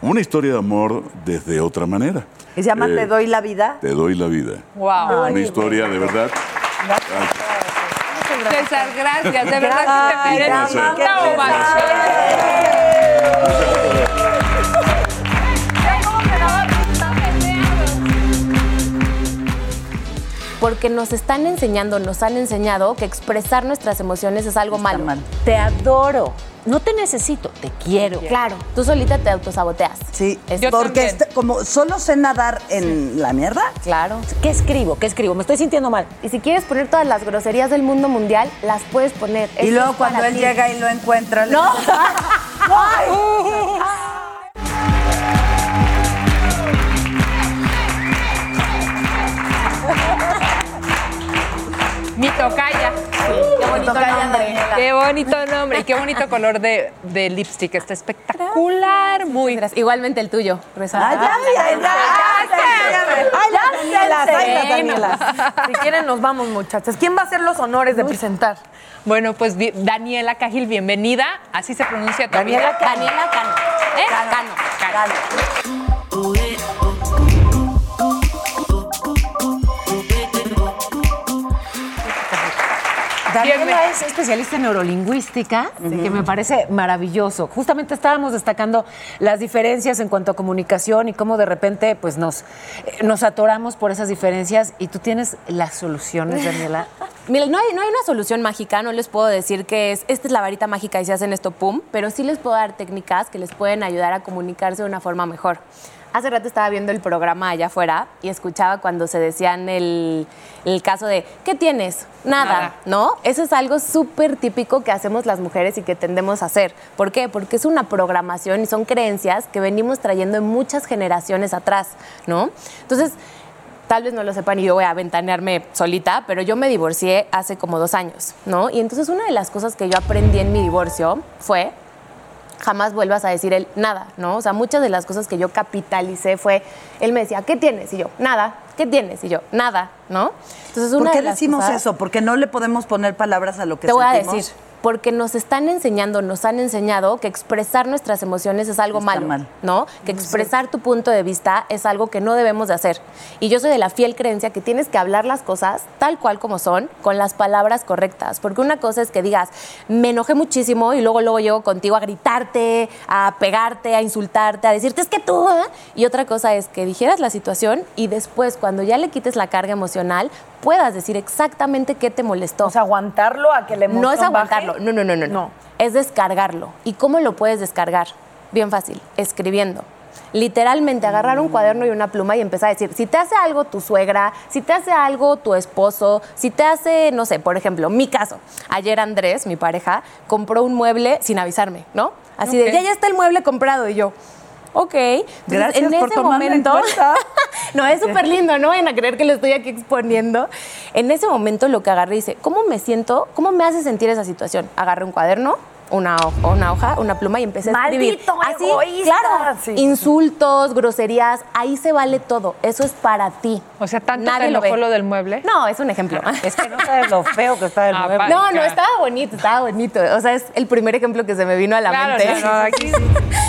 una historia de amor desde otra manera. ¿Se llama eh, Te doy la vida? Te doy la vida. Wow. Una Ay, historia de verdad. Gracias. César, gracias. De verdad que te mereces una ovación. Porque nos están enseñando, nos han enseñado que expresar nuestras emociones es algo malo. Mal. Te adoro. No te necesito, te quiero. Claro. Tú solita te autosaboteas. Sí, yo porque este, como solo sé nadar en sí. la mierda. Claro. ¿Qué escribo? ¿Qué escribo? Me estoy sintiendo mal. Y si quieres poner todas las groserías del mundo mundial, las puedes poner. Y Esto luego cuando él ti. llega y lo encuentra... ¡No! ¡No! Mi tocaya. Sí, qué bonito tocaya nombre. Qué bonito nombre y qué bonito color de, de lipstick. Está espectacular. Gracias. Muy gracias. Igualmente el tuyo. Ay, ay, ay, si quieren nos vamos, muchachas. ¿Quién va a hacer los honores de Uy. presentar? Bueno, pues Daniela Cajil, bienvenida. Así se pronuncia tu Daniela Cano. Daniela Cano. ¿Eh? Cano. Cano. Cano. Cano. Daniela es especialista en neurolingüística, uh-huh. que me parece maravilloso. Justamente estábamos destacando las diferencias en cuanto a comunicación y cómo de repente pues nos, nos atoramos por esas diferencias. Y tú tienes las soluciones, Daniela. Mira, no hay, no hay una solución mágica, no les puedo decir que es esta es la varita mágica y se hacen esto, pum, pero sí les puedo dar técnicas que les pueden ayudar a comunicarse de una forma mejor. Hace rato estaba viendo el programa allá afuera y escuchaba cuando se decían el, el caso de ¿qué tienes? Nada, Nada, ¿no? Eso es algo súper típico que hacemos las mujeres y que tendemos a hacer. ¿Por qué? Porque es una programación y son creencias que venimos trayendo en muchas generaciones atrás, ¿no? Entonces, tal vez no lo sepan y yo voy a ventanearme solita, pero yo me divorcié hace como dos años, ¿no? Y entonces una de las cosas que yo aprendí en mi divorcio fue... jamás vuelvas a decir el nada, ¿no? O sea, muchas de las cosas que yo capitalicé fue, él me decía, ¿qué tienes? Y yo, nada. ¿Qué tienes? Y yo, nada, ¿no? Entonces, una ¿Por qué de las decimos cosas, eso? Porque no le podemos poner palabras a lo que te sentimos. Te voy a decir, porque nos están enseñando, nos han enseñado que expresar nuestras emociones es algo malo, mal. ¿no? Que expresar tu punto de vista es algo que no debemos de hacer. Y yo soy de la fiel creencia que tienes que hablar las cosas tal cual como son, con las palabras correctas. Porque una cosa es que digas, me enojé muchísimo y luego, luego llego contigo a gritarte, a pegarte, a insultarte, a decirte, es que tú... ¿eh? Y otra cosa es que dijeras la situación y después, cuando ya le quites la carga emocional, puedas decir exactamente qué te molestó. O sea, aguantarlo a que le emoción No es aguantarlo, baje. No, no, no, no, no. Es descargarlo. ¿Y cómo lo puedes descargar? Bien fácil, escribiendo. Literalmente, agarrar un cuaderno y una pluma y empezar a decir, si te hace algo tu suegra, si te hace algo tu esposo, si te hace, no sé, por ejemplo, mi caso. Ayer Andrés, mi pareja, compró un mueble sin avisarme, ¿no? Así okay. de, ya, ya está el mueble comprado. Y yo... Ok. Entonces, gracias en por ese momento, en no, es súper lindo, no vayan a creer que lo estoy aquí exponiendo. En ese momento lo que agarré dice, ¿cómo me siento? ¿Cómo me hace sentir esa situación? Agarré un cuaderno, una hoja, una, hoja, una pluma y empecé a escribir. Así, claro, sí. Insultos, groserías, ahí se vale todo. Eso es para ti. O sea, ¿tanto nadie te enojó lo, lo del mueble? No, es un ejemplo. Es que no sabes lo feo que está el ah, mueble. No, no, estaba bonito, estaba bonito. O sea, es el primer ejemplo que se me vino a la claro, mente. No, no, aquí sí.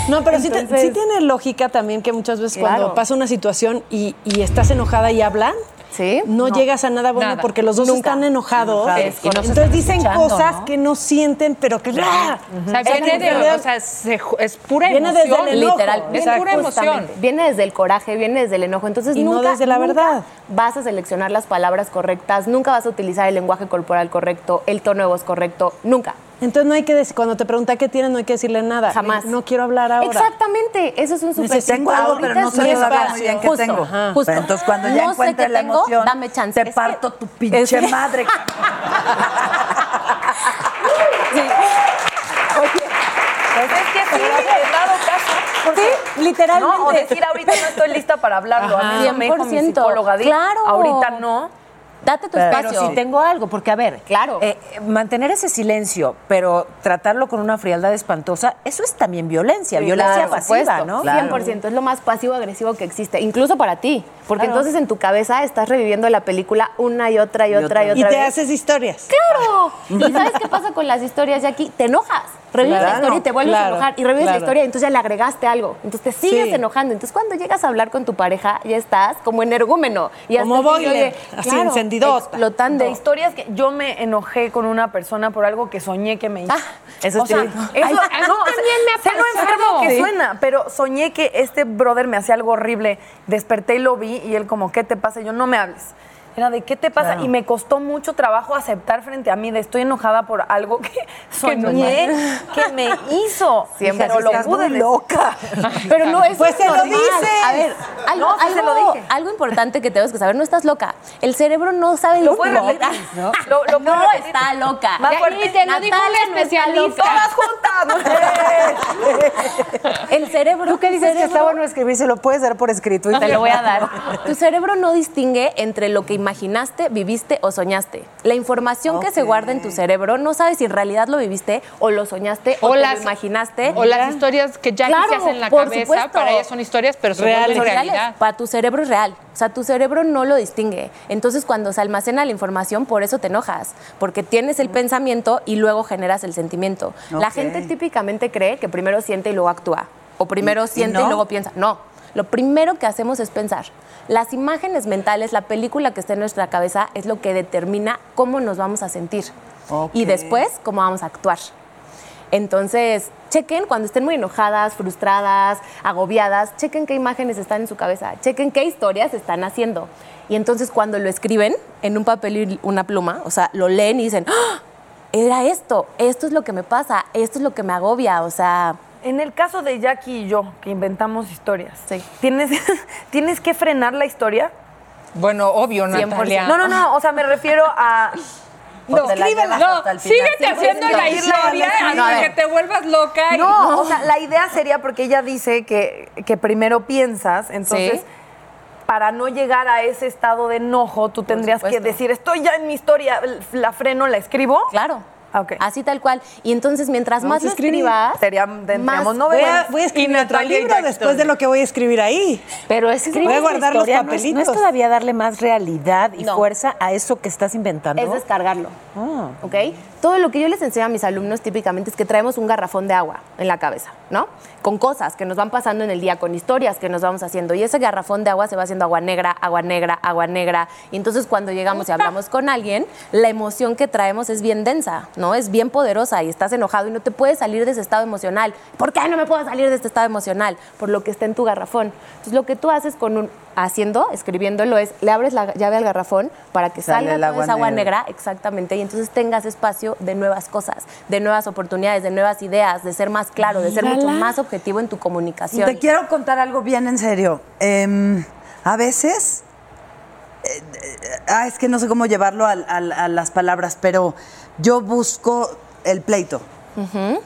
No, pero entonces, sí, te, sí tiene lógica también que muchas veces claro. cuando pasa una situación y, y estás enojada y hablan, ¿sí? No, no llegas a nada bueno nada. Porque los dos nunca. Están enojados. Es que no entonces dicen cosas ¿no? que no sienten, pero que... ¡ah! O sea, viene de, o sea se, es pura viene emoción. Viene desde el enojo. Literal, es pura emoción. Viene desde el coraje, viene desde el enojo. Entonces y nunca, no desde la verdad. Vas a seleccionar las palabras correctas, nunca vas a utilizar el lenguaje corporal correcto, el tono de voz correcto, nunca. Entonces no hay que decir, cuando te pregunta qué tienes, no hay que decirle nada. Jamás. No quiero hablar ahora. Exactamente. Eso es un super tengo algo, pero no sé todavía muy bien qué tengo. Justo. Pero entonces cuando no ya encuentres la tengo, emoción, dame chance. Te es parto que... tu pinche es... madre. Sí. Oye. Es que sí, porque, sí, literalmente. No, o decir ahorita no estoy lista para hablarlo. Ajá. A mí no me dijo mi psicóloga. Claro. Ahorita no. Date tu pero, espacio. Pero si tengo algo, porque a ver, claro, eh, mantener ese silencio, pero tratarlo con una frialdad espantosa, eso es también violencia, sí, violencia claro, pasiva, supuesto, ¿no? Claro. cien por ciento, es lo más pasivo-agresivo que existe, incluso para ti, porque claro. entonces en tu cabeza estás reviviendo la película una y otra y otra y otra, y otra te vez. Haces historias. ¡Claro! ¿Y sabes qué pasa con las historias, Jackie? Te enojas, revives claro, la historia y te vuelves claro, a enojar, y revives claro. la historia y entonces ya le agregaste algo, entonces te sigues sí. enojando, entonces cuando llegas a hablar con tu pareja ya estás como energúmeno. Y como boiler, así claro, encendido. Explotando. De historias que yo me enojé con una persona por algo que soñé que me hizo. Ah, eso o sea, eso ay, no, o sea, también me ha pasado. Sé lo enfermo que sí. suena, pero soñé que este brother me hacía algo horrible. Desperté y lo vi y él como, ¿qué te pasa? Y yo, no me hables. Era de, ¿qué te pasa? Claro. Y me costó mucho trabajo aceptar frente a mí de estoy enojada por algo que soñé que me hizo. Siempre pero lo pude loca. Pero no es pues se normal. Lo dices. A ver, algo, no, algo, se lo dije. Algo importante que tenemos que saber, no estás loca. El cerebro no sabe lo puede repetir, ¿no? Lo, lo puede no repetir. Está loca. Más fuerte. Te lo dijo el especialista. Todas juntas. El cerebro. ¿Tú qué dices cerebro? Que está bueno escribir? Se lo puedes dar por escrito y te lo voy a dar. Tu cerebro no distingue entre lo que imaginaste, viviste o soñaste. La información okay. que se guarda en tu cerebro no sabes si en realidad lo viviste o lo soñaste o, o las, lo imaginaste. O las historias que ya claro, se hacen en la cabeza, supuesto. Para ellas son historias, pero son reales. Realidad. Para tu cerebro es real. O sea, tu cerebro no lo distingue. Entonces, cuando se almacena la información, por eso te enojas, porque tienes el mm. pensamiento y luego generas el sentimiento. Okay. La gente típicamente cree que primero siente y luego actúa. O primero ¿Y, siente y, no? y luego piensa. No. Lo primero que hacemos es pensar. Las imágenes mentales, la película que está en nuestra cabeza, es lo que determina cómo nos vamos a sentir. Okay. Y después, cómo vamos a actuar. Entonces, chequen cuando estén muy enojadas, frustradas, agobiadas, chequen qué imágenes están en su cabeza, chequen qué historias están haciendo. Y entonces, cuando lo escriben en un papel y una pluma, o sea, lo leen y dicen, ¡ah! Era esto, esto es lo que me pasa, esto es lo que me agobia, o sea... En el caso de Jackie y yo, que inventamos historias, sí. ¿tienes, ¿tienes que frenar la historia? Bueno, obvio, Natalia. No, no, no, o sea, me refiero a... No, escríbela. No, hasta el final. Síguete haciendo la historia hasta que te vuelvas loca. Y... No, o sea, la idea sería, porque ella dice que, que primero piensas, entonces... ¿Sí? Para no llegar a ese estado de enojo, tú tendrías que decir, estoy ya en mi historia, la freno, la escribo. Claro. Okay. Así tal cual. Y entonces, mientras no, más escribas... Sería, más novelas. Voy a, voy a escribir y otro libro después historia. De lo que voy a escribir ahí. Pero es que... Voy a guardar los papelitos. No es, no es todavía darle más realidad y no. fuerza a eso que estás inventando. Es descargarlo. Ah. ¿Ok? Todo lo que yo les enseño a mis alumnos típicamente es que traemos un garrafón de agua en la cabeza, ¿no? Con cosas que nos van pasando en el día, con historias que nos vamos haciendo. Y ese garrafón de agua se va haciendo agua negra, agua negra, agua negra. Y entonces, cuando llegamos y hablamos con alguien, la emoción que traemos es bien densa, ¿no? ¿no? Es bien poderosa y estás enojado y no te puedes salir de ese estado emocional. ¿Por qué no me puedo salir de este estado emocional? Por lo que está en tu garrafón. Entonces, lo que tú haces con un haciendo, escribiéndolo, es le abres la llave al garrafón para que Sale salga toda esa agua negra. negra, exactamente, y entonces tengas espacio de nuevas cosas, de nuevas oportunidades, de nuevas ideas, de ser más claro, de ser Mírala. Mucho más objetivo en tu comunicación. Te quiero contar algo bien en serio. Eh, a veces, eh, ah, es que no sé cómo llevarlo a, a, a las palabras, pero... Yo busco el pleito. Uh-huh.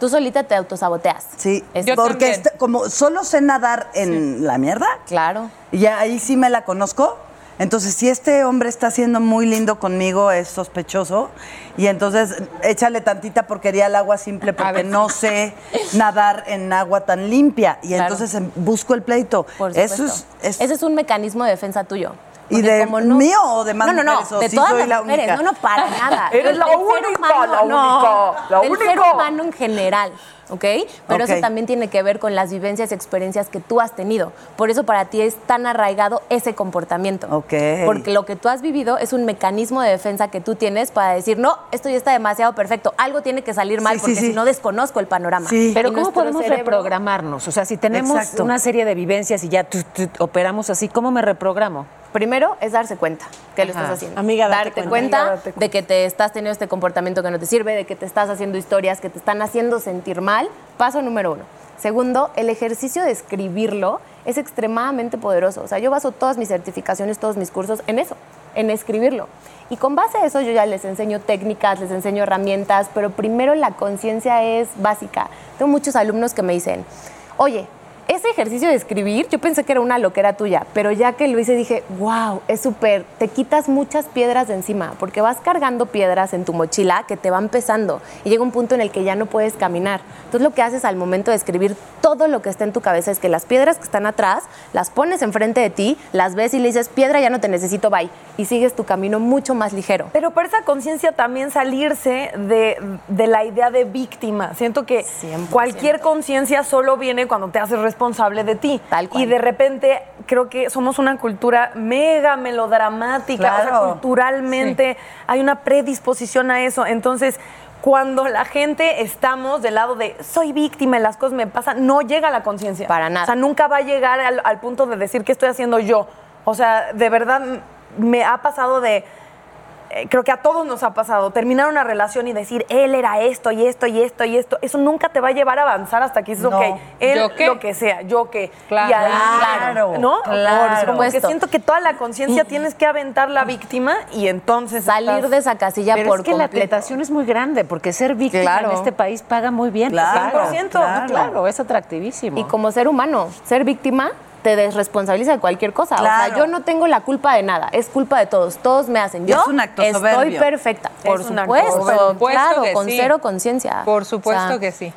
Tú solita te autosaboteas. Sí, yo porque est- como solo sé nadar en sí. la mierda. Claro. Y ahí sí me la conozco. Entonces, si este hombre está siendo muy lindo conmigo, es sospechoso. Y entonces, échale tantita porquería al agua simple porque no sé nadar en agua tan limpia. Y claro. entonces busco el pleito. Por supuesto. Eso es, es... Ese es un mecanismo de defensa tuyo. Porque ¿y de no... mío o de más no, no, no, mujeres? De todas sí soy las mujeres, la única. No, no, para nada. Eres la única, humano, la única, la única. No, el ser humano en general. ¿Ok? Pero okay. eso también tiene que ver con las vivencias y experiencias que tú has tenido. Por eso para ti es tan arraigado ese comportamiento. Okay. Porque lo que tú has vivido es un mecanismo de defensa que tú tienes para decir, no, esto ya está demasiado perfecto, algo tiene que salir mal sí, porque sí, sí. si no desconozco el panorama. Sí. Pero ¿cómo podemos cerebro? reprogramarnos? O sea, si tenemos Exacto. una serie de vivencias y ya tut, tut, operamos así, ¿cómo me reprogramo? Primero es darse cuenta que lo Ajá. estás haciendo. Amiga, date darte cuenta, cuenta, amiga, date cuenta de que te estás teniendo este comportamiento que no te sirve, de que te estás haciendo historias que te están haciendo sentir mal. Paso número uno. Segundo, el ejercicio de escribirlo es extremadamente poderoso. O sea, yo baso todas mis certificaciones, todos mis cursos en eso, en escribirlo. Y con base a eso yo ya les enseño técnicas, les enseño herramientas, pero primero la conciencia es básica. Tengo muchos alumnos que me dicen, oye, ese ejercicio de escribir, yo pensé que era una loquera tuya, pero ya que lo hice dije, wow, es súper, te quitas muchas piedras de encima, porque vas cargando piedras en tu mochila que te van pesando y llega un punto en el que ya no puedes caminar. Entonces lo que haces al momento de escribir todo lo que está en tu cabeza es que las piedras que están atrás, las pones enfrente de ti, las ves y le dices, piedra, ya no te necesito, bye, y sigues tu camino mucho más ligero. Pero para esa conciencia también salirse de, de la idea de víctima. Siento que cien por ciento cualquier conciencia solo viene cuando te haces responsable responsable de ti. Tal cual. Y de repente creo que somos una cultura mega melodramática, claro. o sea, culturalmente sí. hay una predisposición a eso. Entonces, cuando la gente estamos del lado de soy víctima y las cosas me pasan, no llega a la conciencia. Para nada. O sea, nunca va a llegar al, al punto de decir qué estoy haciendo yo. O sea, de verdad me ha pasado de... Creo que a todos nos ha pasado, terminar una relación y decir, él era esto y esto y esto y esto. Eso nunca te va a llevar a avanzar hasta que dices, no. ok, él lo que sea, yo qué. Claro, y ahí, claro. ¿No? Claro. Como que siento que toda la conciencia y... tienes que aventar la víctima y entonces... Salir estás... de esa casilla Pero por completo. Pero es que completo. La tentación es muy grande, porque ser víctima claro. en este país paga muy bien. Claro, cien por ciento. Claro, claro, es atractivísimo. Y como ser humano, ser víctima... te desresponsabiliza de cualquier cosa. Claro. O sea, yo no tengo la culpa de nada. Es culpa de todos. Todos me hacen. Yo es un acto estoy soberbio. perfecta. Por es supuesto. Por supuesto claro, que con sí. cero conciencia. Por supuesto o sea, que sí.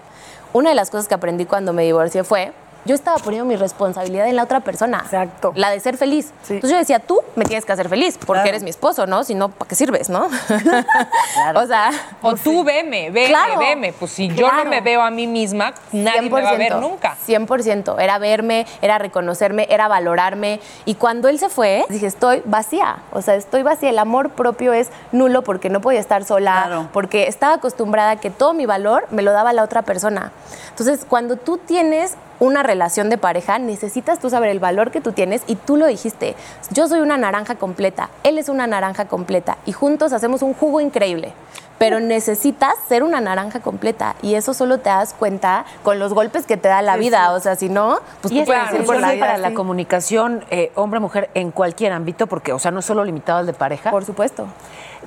Una de las cosas que aprendí cuando me divorcié fue, yo estaba poniendo mi responsabilidad en la otra persona. Exacto. La de ser feliz. Sí. Entonces yo decía, tú me tienes que hacer feliz porque claro. eres mi esposo, ¿no? Si no, ¿para qué sirves, no? Claro. O sea... O pues tú sí. veme, veme, claro. veme. Pues si claro. yo no me veo a mí misma, nadie me va a ver nunca. cien por ciento. Era verme, era reconocerme, era valorarme. Y cuando él se fue, dije, estoy vacía. O sea, estoy vacía. El amor propio es nulo porque no podía estar sola, claro. porque estaba acostumbrada a que todo mi valor me lo daba la otra persona. Entonces, cuando tú tienes... una relación de pareja, necesitas tú saber el valor que tú tienes y tú lo dijiste. Yo soy una naranja completa, él es una naranja completa y juntos hacemos un jugo increíble. Pero necesitas ser una naranja completa y eso solo te das cuenta con los golpes que te da la sí, vida. Sí. O sea, si no, pues y tú puedes ir por la vida. Para la comunicación eh, hombre-mujer en cualquier ámbito, porque, o sea, no solo limitado al de pareja. Por supuesto.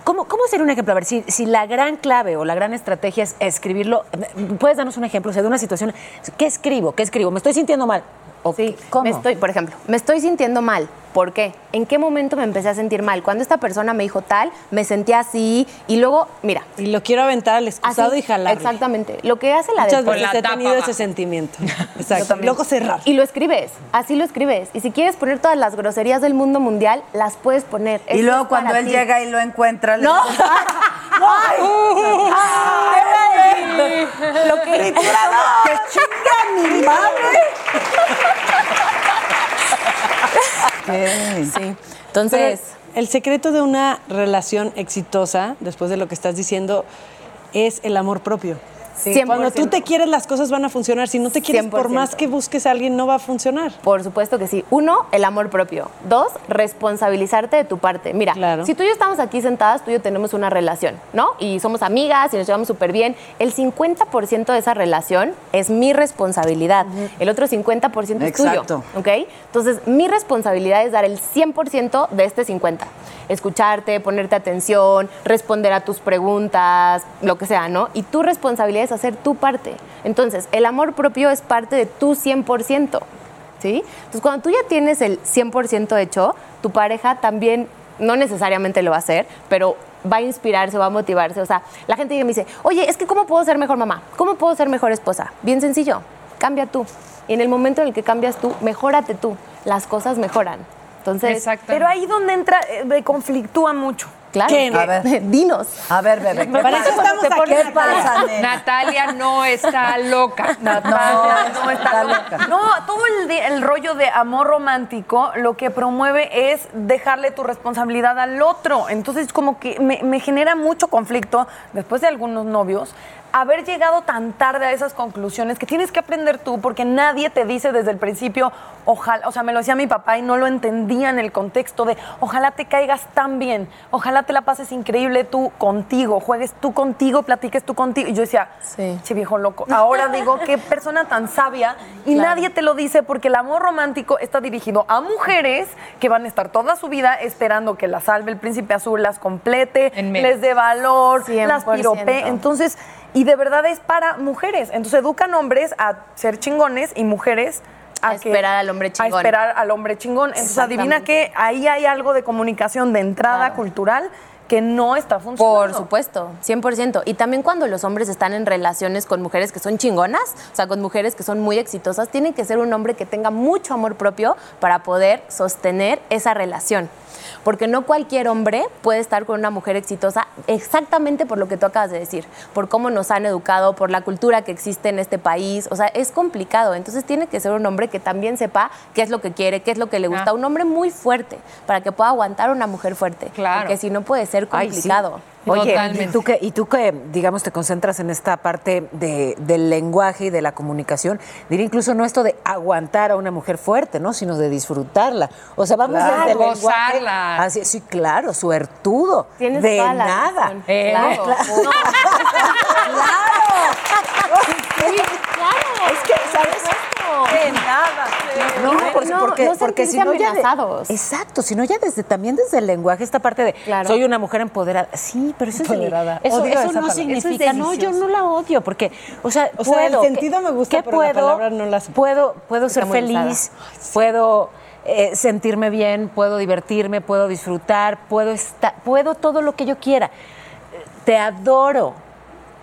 ¿Cómo, cómo sería un ejemplo? A ver, si, si la gran clave o la gran estrategia es escribirlo, ¿puedes darnos un ejemplo? O sea, de una situación, ¿qué escribo? ¿Qué escribo? ¿Me estoy sintiendo mal? Okay. Sí, ¿cómo? Me estoy, por ejemplo, me estoy sintiendo mal. ¿Por qué? ¿En qué momento me empecé a sentir mal? Cuando esta persona me dijo tal, me sentí así y luego, mira. Y lo quiero aventar al excusado así, y jalar. Exactamente. Lo que hace la Muchas veces la he tenido abajo. Ese sentimiento. Exacto. Loco cerrar. Y lo escribes. Así lo escribes. Y si quieres poner todas las groserías del mundo mundial, las puedes poner. Y Esto luego cuando él ti. llega y lo encuentra. ¡No! ¡No! Lo que ¡Que chinga mi madre! Okay. Sí. Entonces, pero el secreto de una relación exitosa, después de lo que estás diciendo, es el amor propio. Sí. Cuando tú te quieres, las cosas van a funcionar. Si no te quieres, cien por ciento. Por más que busques a alguien, no va a funcionar. Por supuesto que sí. Uno, el amor propio. Dos, responsabilizarte de tu parte. Mira, claro. si tú y yo estamos aquí sentadas, tú y yo tenemos una relación, ¿no? Y somos amigas y nos llevamos súper bien. El cincuenta por ciento de esa relación es mi responsabilidad. Uh-huh. El otro cincuenta por ciento es tuyo. Exacto. ¿Ok? Entonces, mi responsabilidad es dar el cien por ciento de este cincuenta por ciento. Escucharte, ponerte atención, responder a tus preguntas, lo que sea, ¿no? Y tu responsabilidad es hacer tu parte. Entonces, el amor propio es parte de tu cien por ciento. ¿sí? Entonces, cuando tú ya tienes el cien por ciento hecho, tu pareja también no necesariamente lo va a hacer, pero va a inspirarse, va a motivarse. O sea, la gente que me dice, oye, es que ¿cómo puedo ser mejor mamá? ¿Cómo puedo ser mejor esposa? Bien sencillo, cambia tú. Y en el momento en el que cambias tú, mejórate tú. Las cosas mejoran. Entonces, exacto. Pero ahí donde entra, eh, conflictúa mucho. Claro. ¿Qué? A ver, dinos. A ver, bebé. ¿Qué pasa? Estamos aquí. ¿Qué pasa, nena? Natalia no está loca. Natalia no, no está loca. No, todo el, el rollo de amor romántico lo que promueve es dejarle tu responsabilidad al otro. Entonces, como que me, me genera mucho conflicto después de algunos novios haber llegado tan tarde a esas conclusiones que tienes que aprender tú, porque nadie te dice desde el principio, ojalá, o sea, me lo decía mi papá y no lo entendía en el contexto de ojalá te caigas tan bien, ojalá te la pases increíble tú contigo, juegues tú contigo, platiques tú contigo. Y yo decía, sí, che viejo loco. Ahora digo, qué persona tan sabia. Y claro, nadie te lo dice porque el amor romántico está dirigido a mujeres que van a estar toda su vida esperando que las salve el príncipe azul, las complete, les dé valor, cien por ciento las piropee. Entonces... Y de verdad es para mujeres. Entonces educan hombres a ser chingones y mujeres a, a que, esperar al hombre chingón. A esperar al hombre chingón. Entonces adivina que ahí hay algo de comunicación de entrada, claro, cultural, que no está funcionando. Por supuesto, cien por ciento. Y también cuando los hombres están en relaciones con mujeres que son chingonas, o sea, con mujeres que son muy exitosas, tiene que ser un hombre que tenga mucho amor propio para poder sostener esa relación. Porque no cualquier hombre puede estar con una mujer exitosa exactamente por lo que tú acabas de decir, por cómo nos han educado, por la cultura que existe en este país. O sea, es complicado. Entonces tiene que ser un hombre que también sepa qué es lo que quiere, qué es lo que le gusta. Ah. Un hombre muy fuerte para que pueda aguantar una mujer fuerte. Claro. Porque si no puede ser complicado. Ay, sí. Oye, ¿y tú, que, y tú que, digamos, te concentras en esta parte de, del lenguaje y de la comunicación, diría incluso no esto de aguantar a una mujer fuerte, ¿no? Sino de disfrutarla. O sea, vamos claro, desde el lenguaje hacia, sí, claro, suertudo. Tienes de nada. Eh, claro. Claro. No. Claro. Sí, claro. Es que, ¿sabes? De nada. Sí. No, porque, no, porque, no porque si no ya... De, exacto, sino ya desde también desde el lenguaje, esta parte de claro, soy una mujer empoderada. Sí, pero eso, empoderada. Es, eso, eso no palabra significa... Eso es no, yo no la odio, porque... O sea, o puedo, sea el que, sentido me gusta, pero puedo, la palabra no la... Puedo, puedo ser feliz, ay, sí, puedo... Eh, sentirme bien, puedo divertirme, puedo disfrutar, puedo estar, puedo todo lo que yo quiera. Te adoro.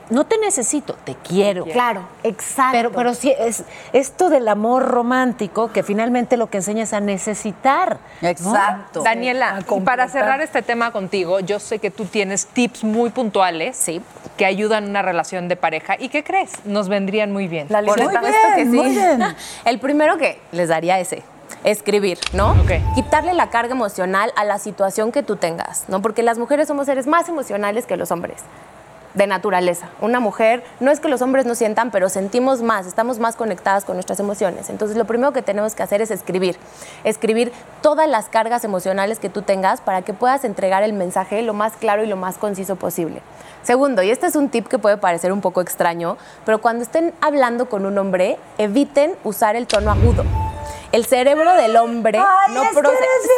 No te necesito, te quiero. Te quiero. Claro, exacto. Pero, pero sí, es esto del amor romántico que finalmente lo que enseña es a necesitar. Exacto. ¿No? Daniela, y para cerrar este tema contigo, yo sé que tú tienes tips muy puntuales, sí, que ayudan en una relación de pareja. ¿Y qué crees? Nos vendrían muy bien. La lista, muy bien, que sí, muy bien. El primero que les daría ese. Escribir, ¿no? Okay. Quitarle la carga emocional a la situación que tú tengas, ¿no? Porque las mujeres somos seres más emocionales que los hombres. De naturaleza. Una mujer, no es que los hombres no sientan, pero sentimos más, estamos más conectadas con nuestras emociones. Entonces, lo primero que tenemos que hacer es escribir. Escribir todas las cargas emocionales que tú tengas para que puedas entregar el mensaje lo más claro y lo más conciso posible. Segundo, y este es un tip que puede parecer un poco extraño, pero cuando estén hablando con un hombre, eviten usar el tono agudo. El cerebro del hombre ay, no procesa. Sí,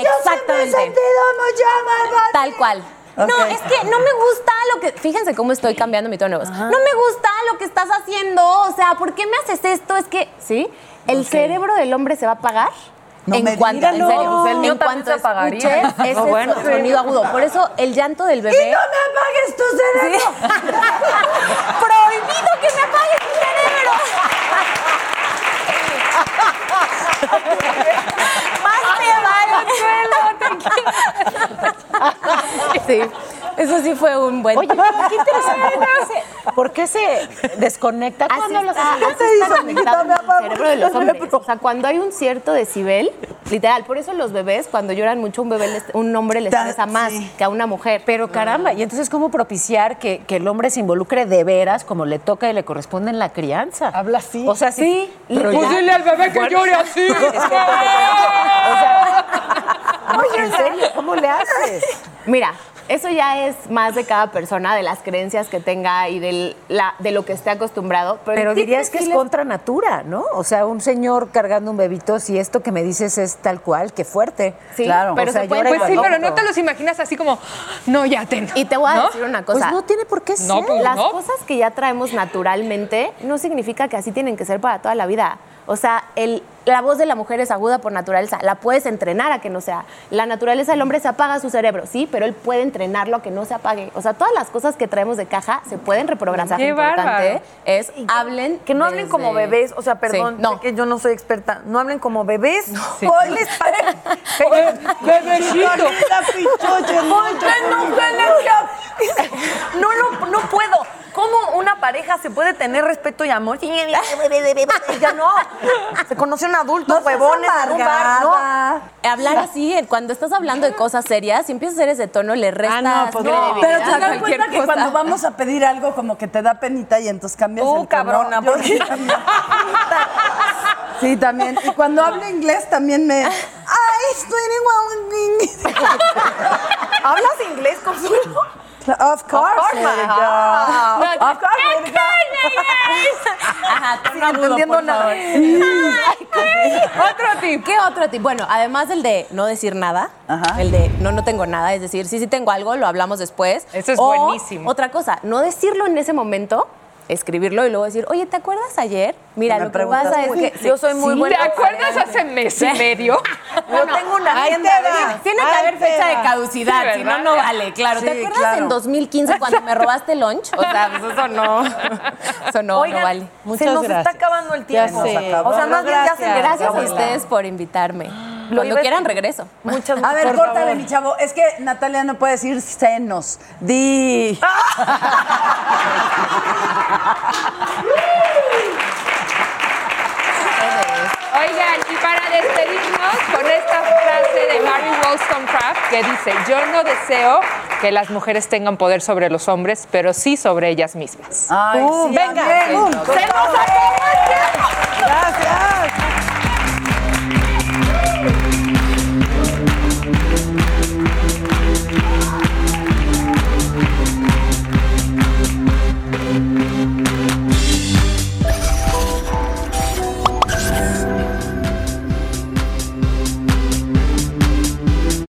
exactamente. Yo siempre he sentido, me llama Martín. Tal cual. Okay. No, es que no me gusta lo que... Fíjense cómo estoy cambiando mi tono de voz. Ajá. No me gusta lo que estás haciendo. O sea, ¿por qué me haces esto? Es que... ¿Sí? El okay. cerebro del hombre se va a apagar. No en cuanto, diga, en serio, no. Pues el mío en cuanto escuches ese no, bueno, sonido pero... agudo. Por eso el llanto del bebé... ¡Y no me apagues tu cerebro! ¿Sí? ¡Prohibido que me apagues tu cerebro! Más me vale, te quiero. Sí. Eso sí fue un buen... Oye, pero qué interesante. ¿Por qué se desconecta así cuando los cerebro de los hombres? O sea, cuando hay un cierto decibel, literal, por eso los bebés, cuando lloran mucho, un bebé, les, un hombre les estresa más sí. que a una mujer. Pero caramba, ¿y entonces cómo propiciar que, que el hombre se involucre de veras como le toca y le corresponde en la crianza? Habla así. O sea, sí. Pues dile al bebé que llore así. Es que, o sea, no, en serio, ¿cómo le haces? Mira... Eso ya es más de cada persona, de las creencias que tenga y del, la, de lo que esté acostumbrado. Pero, pero dirías que es contra natura, ¿no? O sea, un señor cargando un bebito, si esto que me dices es tal cual, qué fuerte. Sí, claro. Pero o sea, se puede, pues sí, adopto. Pero no te los imaginas así como, no, ya ten. Y te voy a ¿no? decir una cosa. Pues no tiene por qué ser. No, pues, las no. cosas que ya traemos naturalmente no significa que así tienen que ser para toda la vida. O sea, el, la voz de la mujer es aguda por naturaleza. La puedes entrenar a que no sea. La naturaleza del hombre se apaga su cerebro, sí, pero él puede entrenarlo a que no se apague. O sea, todas las cosas que traemos de caja se pueden reprogramar. Qué importante es que hablen. Que no hablen desde... como bebés. O sea, perdón, sí, no. que yo no soy experta. No hablen como bebés. No. Sí. ¡Ponles para! ¡Bebecito! No, no, no puedo. ¿Cómo una pareja se puede tener respeto y amor? Ya no. Se conocen adultos, huevones, no en un bar, ¿no? Hablar así, cuando estás hablando de cosas serias, si empiezas a hacer ese tono, le restas. Ah, no, pues no. Pero te das cuenta que cosa. Cuando vamos a pedir algo, como que te da penita y entonces cambias uh, el cabrona, tono. Porque... Sí, también. Y cuando hablo inglés también me... ¡Ay, estoy en Walling! ¿Hablas inglés, Consuelo? Of course, of course, ah, no, of course ajá, sí, no entendiendo nada. Otro tip. ¿Qué otro tip? Bueno, además del de no decir nada, ajá. el de no, no tengo nada, es decir, sí, sí tengo algo, lo hablamos después. Eso es o, buenísimo. Otra cosa, no decirlo en ese momento, escribirlo y luego decir, oye, ¿te acuerdas ayer? Mira, lo que pasa es que yo soy muy buena. ¿Te acuerdas hace mes y medio? Yo tengo una agenda. Tiene que haber fecha de caducidad, si no, no vale, claro. ¿Te acuerdas en dos mil quince cuando me robaste lunch? O sea, pues eso no, eso no, no vale. Muchas gracias. Se nos está acabando el tiempo. O sea, más bien ya se gracias a ustedes por invitarme. Cuando quieran, regreso. Muchas gracias. A ver, córtale, mi chavo. Es que Natalia no puede decir senos. Di... Oigan, y para despedirnos con esta frase de Mary Wollstonecraft que dice, yo no deseo que las mujeres tengan poder sobre los hombres, pero sí sobre ellas mismas. Ay, uh, sí, venga, venga. Uh, ¡Se nos acabó el tiempo! Gracias.